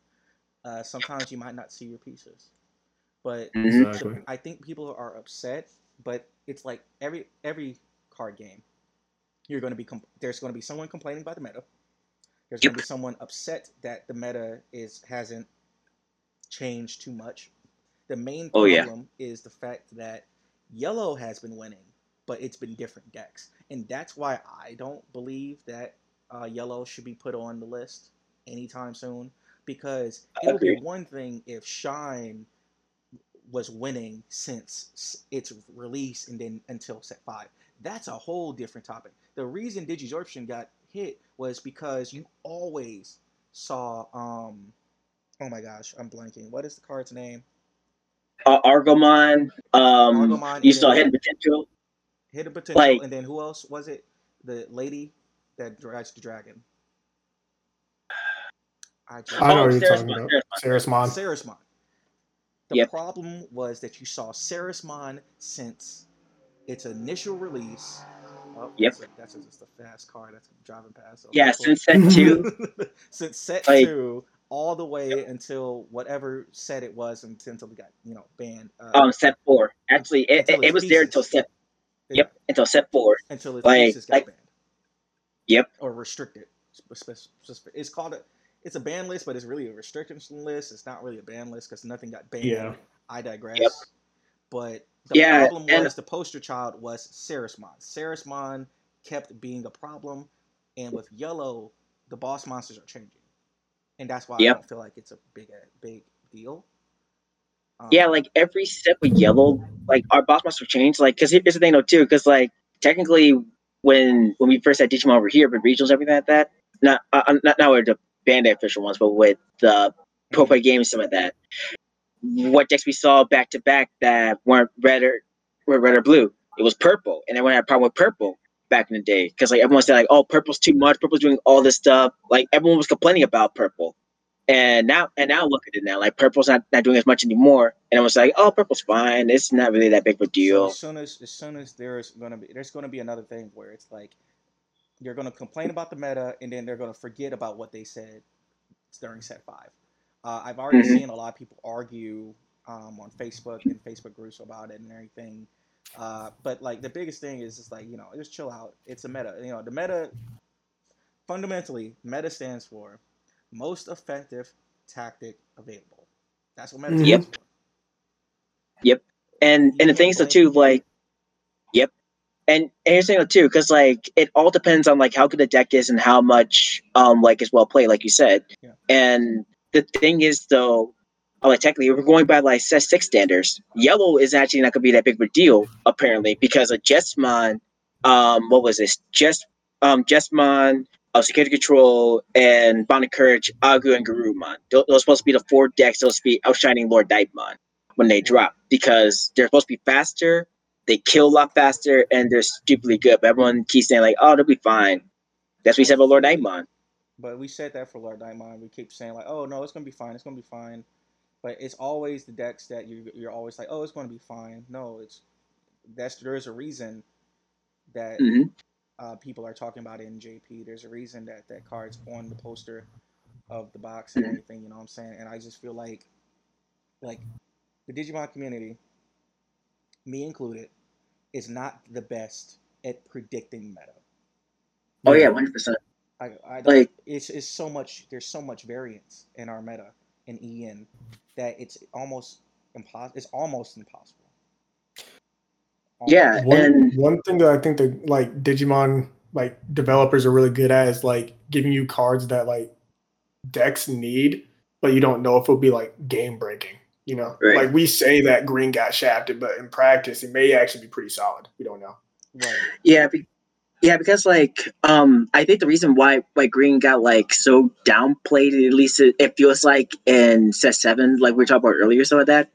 Sometimes you might not see your pieces, but I think people are upset. But it's like every card game, you're going to be there's going to be someone complaining about the meta. There's going to be someone upset that the meta hasn't changed too much. The main problem is the fact that yellow has been winning, but it's been different decks. And that's why I don't believe that yellow should be put on the list anytime soon, because it would be one thing if Shine was winning since its release and then until set 5. That's a whole different topic. The reason Digisorption got hit was because you always saw oh my gosh, I'm blanking. What is the card's name? Argomon. Argomon, you saw Hidden Potential. Hidden Potential, like, and then who else was it? The lady that drives the dragon. I know what you're talking about. Sarasmon. The problem was that you saw Sarasmon since its initial release. Oh, that's just a fast car that's driving past. Since set 2. Since set 2 all the way until whatever set it was, until we got, banned. Set 4. Actually, it was there until set... until set 4. Until its pieces got banned. Or restricted. It's called it's a ban list, but it's really a restriction list. It's not really a ban list because nothing got banned. Yeah. I digress. But... The problem was the poster child was Sarasmon. Sarasmon kept being a problem, and with yellow, the boss monsters are changing, and that's why I don't feel like it's a big deal. Like every set with yellow, like our boss monsters change. Like, because here's the thing though too, because like technically when we first had Digimon over here, but regionals, everything like that, not with the Bandai official ones, but with the Popa games, some of that. What decks we saw back to back that weren't red or blue? It was purple, and everyone had a problem with purple back in the day because like everyone said like, oh, purple's too much, purple's doing all this stuff. Like everyone was complaining about purple, and now look at it now. Like purple's not doing as much anymore, and I was like, oh, purple's fine. It's not really that big of a deal. So as soon as there's gonna be another thing where it's like you're gonna complain about the meta, and then they're gonna forget about what they said during set 5. I've already seen a lot of people argue on Facebook and Facebook groups about it and everything. But like the biggest thing is just like, just chill out. It's a meta. The meta, fundamentally, meta stands for most effective tactic available. That's what meta stands for. And the things too, like, yep. And here's the thing too, because like it all depends on like how good the deck is and how much like is well played, like you said. Yeah. And the thing is though, like technically if we're going by like set six standards, yellow is actually not gonna be that big of a deal, apparently, because a Jessmon, what was this? Jessmon, Security Control, and Bond of Courage, Agu, and Gurumon. Those are supposed to be the four decks that was supposed to be outshining Lordknightmon when they drop, because they're supposed to be faster, they kill a lot faster, and they're stupidly good. But everyone keeps saying, like, oh, they'll be fine. That's what we said about Lordknightmon. But we said that for Lordknightmon. We keep saying, like, oh, no, it's going to be fine. It's going to be fine. But it's always the decks that you're always like, oh, it's going to be fine. No, there's a reason that... Mm-hmm. People are talking about it in JP. There's a reason that that card's on the poster of the box and everything, you know what I'm saying? And I just feel like the Digimon community, me included, is not the best at predicting meta. Oh yeah, 100%. It's so much. There's so much variance in our meta in EN that it's almost impossible. It's almost impossible. Yeah, one thing that I think that like Digimon like developers are really good at is like giving you cards that like decks need, but you don't know if it'll be like game breaking. You know, right. Like we say that green got shafted, but in practice it may actually be pretty solid. We don't know. Right. Yeah, because like I think the reason why like green got like so downplayed, at least it feels like in set 7, like we talked about earlier, some of that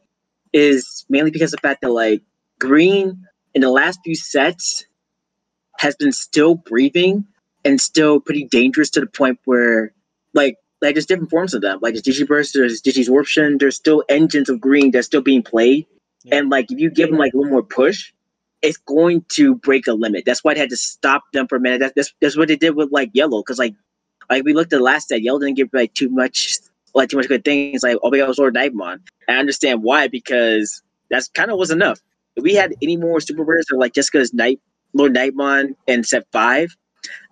is mainly because of the fact that like green in the last few sets has been still breathing and still pretty dangerous to the point where like there's different forms of them. Like there's Digiburst, there's Digisorption, there's still engines of green that's still being played. Yeah. And like if you give them like a little more push, it's going to break a limit. That's why it had to stop them for a minute. That's what they did with like yellow, because like we looked at last set, yellow didn't give like too much good things, like oh my god, it was Lordknightmon. I understand why, because that's kind of was enough. If we had any more super rares or like Jessica's Lordknightmon in set 5,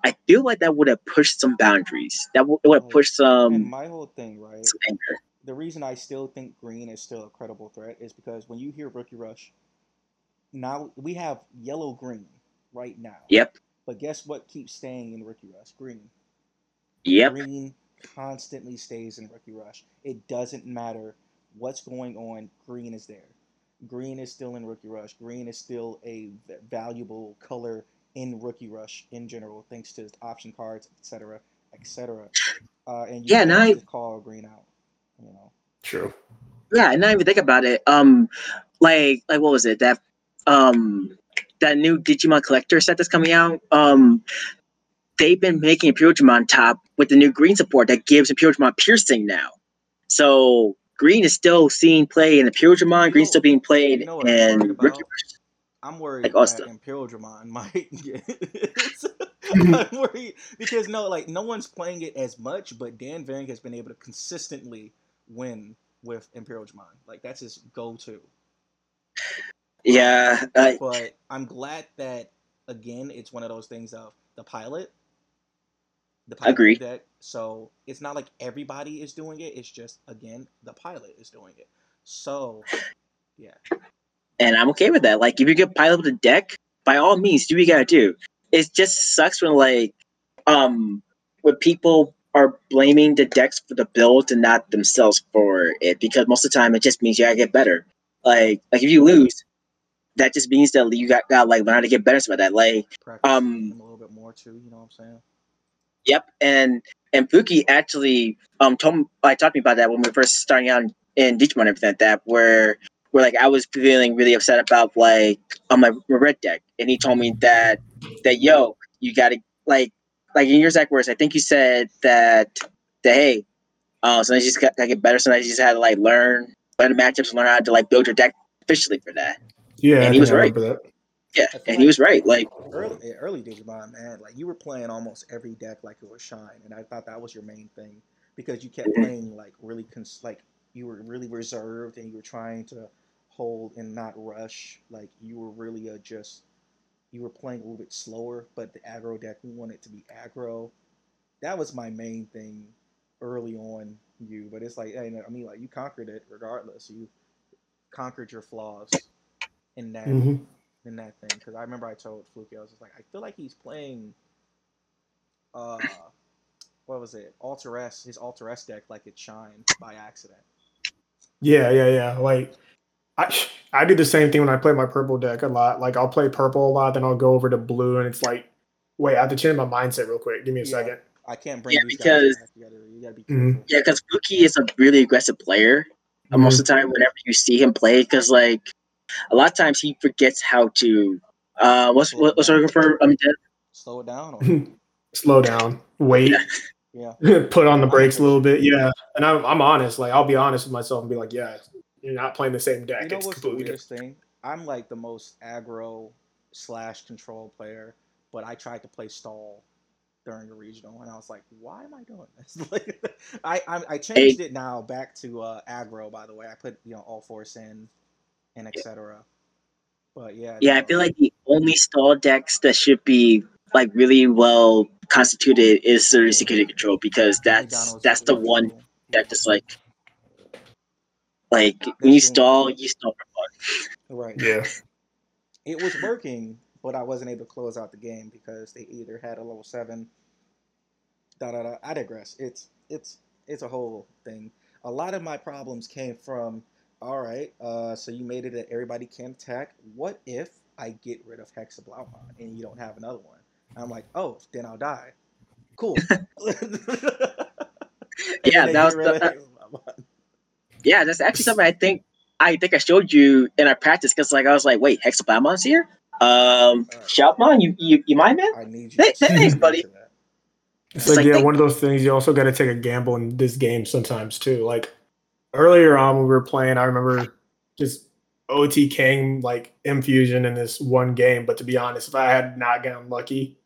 I feel like that would have pushed some boundaries. That would have pushed some. And my whole thing, right? The reason I still think green is still a credible threat is because when you hear Rookie Rush, now we have yellow green right now. Yep. But guess what keeps staying in Rookie Rush? Green. Yep. Green constantly stays in Rookie Rush. It doesn't matter what's going on, green is there. Green is still in Rookie Rush. Green is still a valuable color in Rookie Rush in general, thanks to option cards, etc., etc. And you have to call green out. You know, true. Yeah, and not even think about it. Like what was it that new Digimon collector set that's coming out? They've been making Imperialdramon top with the new green support that gives Imperialdramon piercing now. So. Green is still seeing play in Imperialdramon. Green's still being played in Rookie Rush. I'm worried like that Imperialdramon might get it. I'm worried because no one's playing it as much, but Dan Vering has been able to consistently win with Imperialdramon. Like that's his go-to. Yeah, but I'm glad that again it's one of those things of the pilot. The pilot agreed. Deck, so it's not like everybody is doing it. It's just, again, the pilot is doing it. So, yeah. And I'm okay with that. Like, if you get pilot with a deck, by all means, do what you gotta do. It just sucks when, like, when people are blaming the decks for the build and not themselves for it. Because most of the time, it just means you gotta get better. Like if you lose, that just means that you gotta like, learn how to get better about that. Like, practice a little bit more, too. You know what I'm saying? Yep, and Fluky actually talked to me about that when we were first starting out in Digimon and everything like that, where like I was feeling really upset about like on my red deck, and he told me that yo, you gotta like in your exact words, I think you said that hey, sometimes you just gotta get better, sometimes you just had to like learn matchups, learn how to like build your deck officially for that. Yeah, and he was right. That. Yeah, and he was right. Like early Digimon, man, like you were playing almost every deck like it was shine, and I thought that was your main thing because you kept playing like really you were really reserved and you were trying to hold and not rush. Like you were really you were playing a little bit slower, but the aggro deck we wanted to be aggro. That was my main thing early on you, but it's like I mean, like you conquered it regardless. You conquered your flaws. in that thing, because I remember I told Fluky, I was just like, I feel like he's playing what was it, Alter S, his Alter S deck, like it shined by accident. Yeah. Like I do the same thing when I play my purple deck a lot. Like I'll play purple a lot, then I'll go over to blue, and it's like, wait, I have to change my mindset real quick. Give me a second. I can't bring these guys back together. You gotta be careful. Yeah, because Fluky is a really aggressive player. Most of the time, whenever you see him play, because like a lot of times he forgets how to what's looking for. Slow it down. Or... slow down. Wait. Yeah. Put on the brakes a little bit. Yeah. And I'm honest. Like I'll be honest with myself and be like, yeah, you're not playing the same deck. You know, it's what's completely the weirdest thing? I'm like the most aggro / control player, but I tried to play stall during the regional, and I was like, "Why am I doing this?" Like, I changed it now back to aggro. By the way, I put all force in, and etc. But yeah, I feel like the only stall decks that should be like really well constituted is Security Control, because that's the one that just like when you stall for fun. Right. Yeah. It was working, but I wasn't able to close out the game because they either had a level 7. I digress. It's a whole thing. A lot of my problems came from, all right, so you made it that everybody can attack. What if I get rid of Hexablaumon and you don't have another one? I'm like, oh, then I'll die. Cool. That's actually something I think I showed you in our practice, because like I was like, wait, Hexablaummon's here? Shoutmon, you mind, man? I need you. Thanks, buddy. It's like one of those things. You also got to take a gamble in this game sometimes too. Like earlier on when we were playing, I remember just OTKing like Infusion in this one game. But to be honest, if I had not gotten lucky,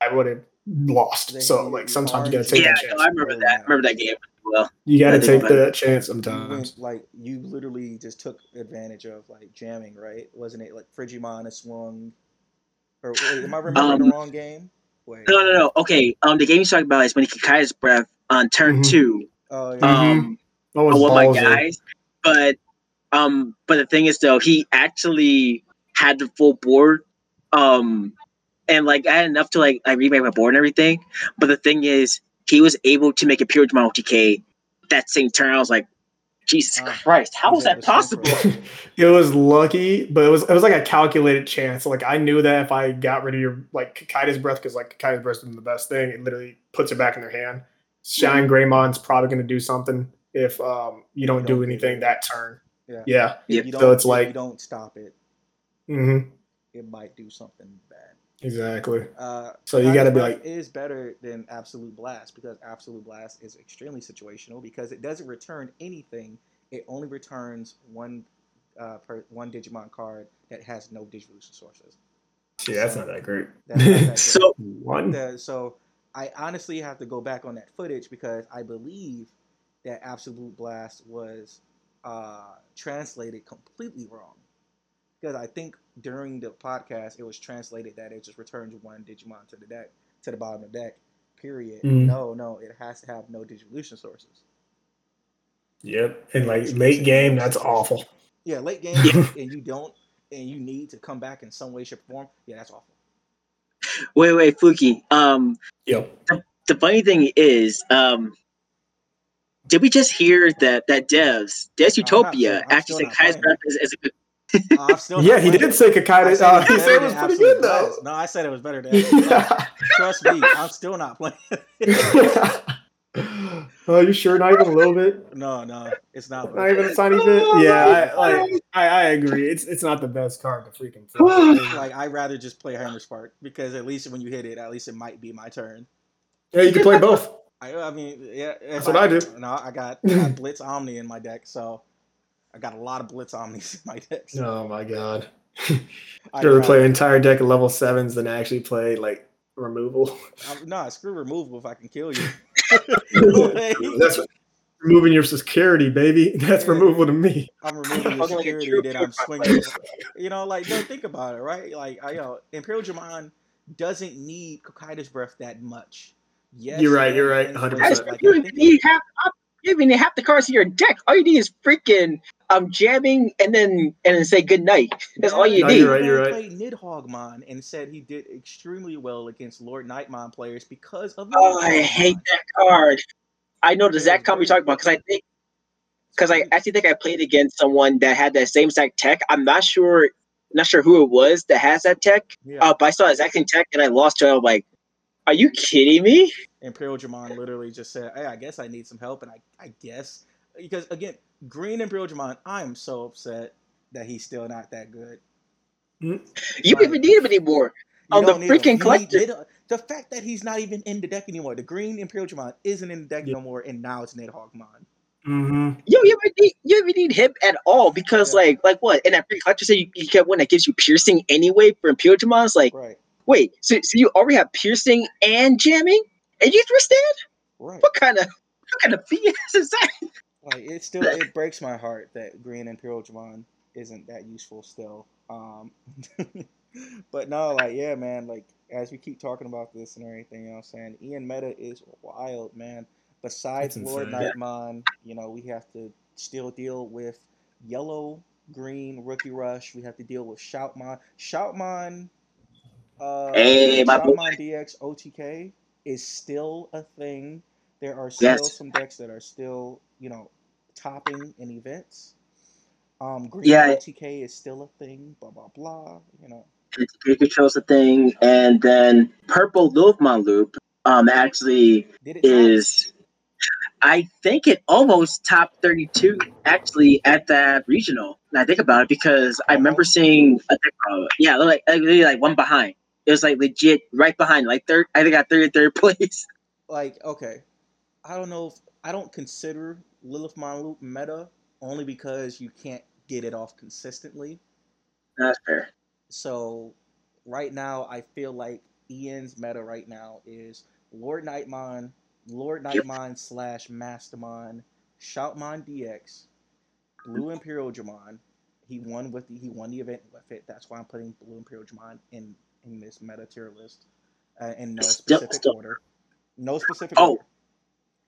I would have lost. So like sometimes you got to take that chance. Yeah, I remember that. I remember that game. Well, you got to take that chance sometimes. You literally just took advantage of like jamming, right? Wasn't it like Frigimon swung? Or wait, am I remembering the wrong game? Wait. No. Okay. The game you talked about is when he could Kaya's Breath on turn 2. Oh yeah. One of my guys. But the thing is though, he actually had the full board. And like I had enough to like I remade my board and everything. But the thing is, he was able to make a pure Demon OTK that same turn. I was like, Jesus Christ, how was that possible? It was lucky, but it was like a calculated chance. Like I knew that if I got rid of your like Kaida's Breath, because like Kaida's Breath is the best thing, it literally puts it back in their hand. Shine Greymon's probably gonna do something if you don't do anything that turn. Yeah. Yeah. If you don't stop it, it might do something bad. Exactly. So you got to be like, it is better than Absolute Blast, because Absolute Blast is extremely situational, because it doesn't return anything. It only returns one Digimon card that has no Digivolution sources. Yeah, that's not that great. So one. So I honestly have to go back on that footage, because I believe that Absolute Blast was translated completely wrong. Because I think during the podcast, it was translated that it just returns one Digimon to the deck, to the bottom of the deck, period. No, it has to have no Digivolution sources. Yep. And like late game, that's awful. Yeah, late game, and you need to come back in some way, shape, or form. Yeah, that's awful. Wait, Fluky. Yep. The funny thing is, did we just hear that Devs Utopia actually said Kai's Breath is a good. He did say Kakaitis. He said it was pretty good, though. No, I said it was better than Trust me, I'm still not playing. Oh, you sure? Not even a little bit? No, it's not. Not even a tiny bit? Yeah, I agree. It's not the best card to freaking play. Like, I'd rather just play Hammer Spark, because at least when you hit it, at least it might be my turn. Yeah, you can play both. That's what I do. No, I got Blitz Omni in my deck, so... I got a lot of Blitz Omnis in my deck. So. Oh my god! I'd rather play an entire deck of level 7s than actually play like removal. Screw removal if I can kill you. That's removing your security, baby. That's removal to me. I'm removing your security, then I'm swinging. Think about it, right? Like Imperialdramon doesn't need Kakaitis Breath that much. Yes, you're right. 100%. Like, you have even half the cards in your deck. All you need is freaking jamming and then say good night. That's all you need. You're right. Played Nidhoggmon and said he did extremely well against Lordknightmon players because of the I hate that card. I know the exact combo you're talking about because I actually think I played against someone that had that same exact tech. I'm not sure who it was that has that tech. Yeah. But I saw his exact tech and I lost to him. I'm like, are you kidding me? Imperialdramon literally just said, hey, I guess I need some help, and I guess because again, green Imperialdramon, I am so upset that he's still not that good. You don't even need him anymore. On the freaking collector. The fact that he's not even in the deck anymore. The green Imperialdramon isn't in the deck no more, and now it's Nidhoggmon. Mm-hmm. You don't even need him at all because like what? And that collector said you get one that gives you piercing anyway for Imperialdramon. It's like wait, so you already have piercing and jamming, and you understand? Right. What kind of BS is that? Like it breaks my heart that green Imperialdramon isn't that useful still. But no, like yeah, man. Like as we keep talking about this and everything, you know what I'm saying? Ian Meta is wild, man. Besides Lordknightmon, you know, we have to still deal with yellow, green, Rookie Rush. We have to deal with Shoutmon. Shoutmon DX OTK is still a thing. There are still some decks that are still, you know, topping in events. Green OTK is still a thing, blah, blah, blah, you know. OTK controls a thing, and then purple Lordknightmon loop actually is... I think it almost topped 32 actually at that regional. And I think about it because I remember seeing a deck like one behind. It was like legit right behind, like third. I think I got third place. Like okay, I don't know if I don't consider Lilithmon Loop meta only because you can't get it off consistently. That's fair. So right now I feel like Ian's meta right now is Lordknightmon slash Mastermon, Shoutmon DX, Blue Imperialdramon. He won the event with it. That's why I'm putting Blue Imperialdramon in this meta tier list, in no specific order. No specific order.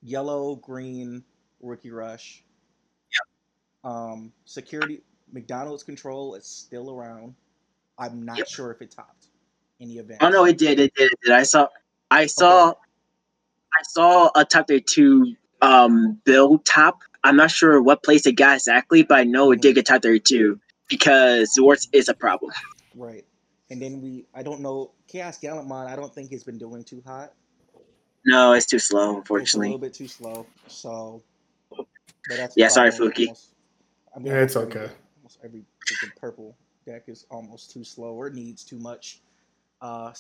Yellow, green, Rookie Rush. Yep. Security McDonald's control is still around. I'm not sure if it topped any event. Oh no, it did. I saw. Okay. I saw a top 32 build top. I'm not sure what place it got exactly, but I know it did get top 32 because Zorts is a problem. Right. And then I don't know, Chaos Gallantmon, I don't think it's been doing too hot. No, it's too slow, unfortunately. It's a little bit too slow. So, sorry, Fluky. It's okay. Almost every purple deck is almost too slow or needs too much. But,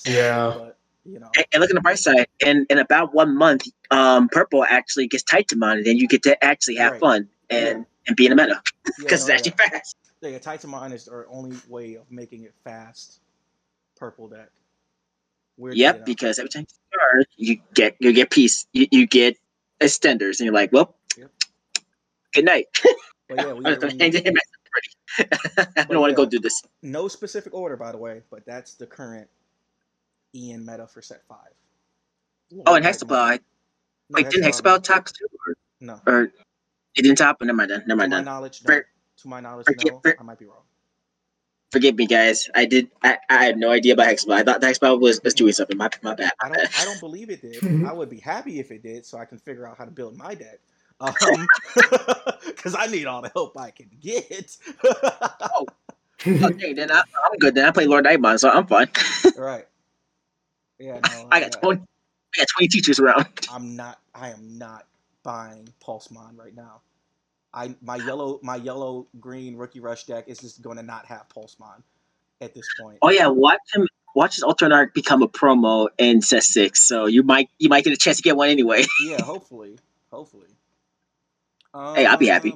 you know. And look at the bright side. In about 1 month, purple actually gets Titanmon, and then you get to actually have fun and be in a meta because it's actually fast. Yeah, Titanmon is our only way of making it fast. Purple deck. Because every time you start, you get peace, you get extenders, and you're like, well, good night. But yeah, I don't want to go do this. No specific order, by the way, but that's the current Ian meta for set 5. And Hexabell. Didn't Hexabell top 2? No. Or it didn't top? Never mind. To my knowledge, no. I might be wrong. Forgive me, guys. I had no idea about Hexabell. I thought Hexabell was doing something. My bad. I don't believe it did. I would be happy if it did so I can figure out how to build my deck. Because I need all the help I can get. Okay, then I'm good. Then I play Lordknightmon, so I'm fine. Right. Yeah, no, I got 20 teachers around. I am not buying Pulsemon right now. My yellow green Rookie Rush deck is just going to not have Pulsemon at this point. Oh yeah, watch his Ultranarch become a promo in set 6. So you might get a chance to get one anyway. Yeah, hopefully. Hey, I'll be happy.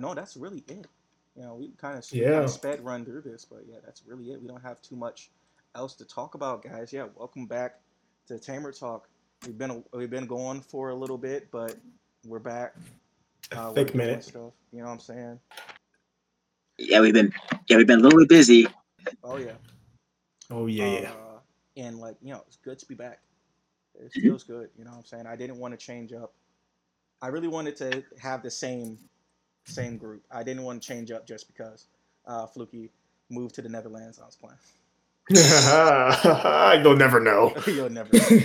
No, that's really it. You know, we kind of sped run through this, but yeah, that's really it. We don't have too much else to talk about, guys. Yeah, welcome back to Tamer Talk. We've been going for a little bit, but we're back. Thick minute. Stuff, you know what I'm saying? Yeah, we've been a little bit busy. Oh yeah. And like, you know, it's good to be back. It feels good. You know what I'm saying? I didn't want to change up I really wanted to have the same group. I didn't want to change up just because Fluky moved to the Netherlands. I was playing. You'll never know. You'll never know.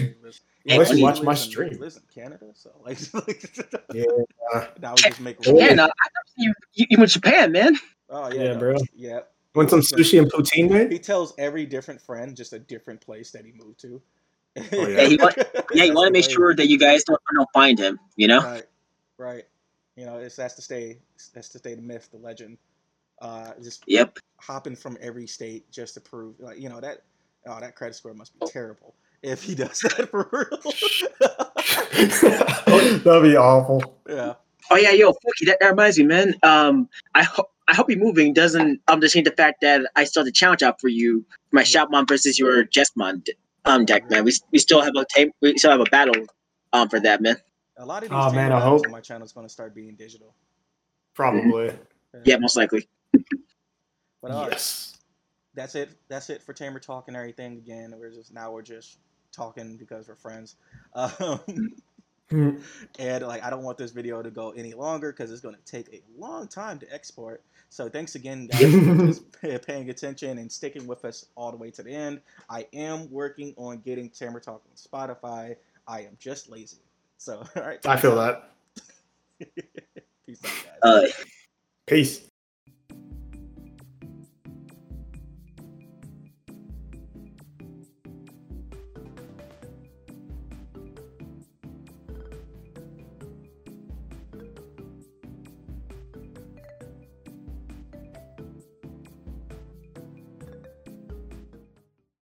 Unless you watch my stream. Listen, Canada, so like yeah. Now we just make a yeah, no, you went to Japan, man. Oh yeah, bro. Yeah. Want some sushi and poutine, man? He tells every different friend just a different place that he moved to. Oh, yeah. you want to make sure that you guys don't find him, you know? Right. You know, that's to stay the myth, the legend. Just hopping from every state just to prove, like, you know, that that credit score must be terrible if he does that for real. That'd be awful. Yeah. Oh yeah, yo, Fluky, that reminds me, man. I hope you moving doesn't change the fact that I still have the challenge out for you, my Shoutmon versus your Jessmon deck, man. We still have a battle for that, man. A lot of these I hope my channel's gonna start being digital. Probably. Mm-hmm. Yeah, most likely. But yes. That's it. That's it for Tamer Talk and everything. Again, we're just talking because we're friends. And like, I don't want this video to go any longer because it's going to take a long time to export. So thanks again, guys, for just paying attention and sticking with us all the way to the end. I am working on getting Tamer Talk on Spotify. I am just lazy. So all right. I feel that. Peace out, guys. Peace.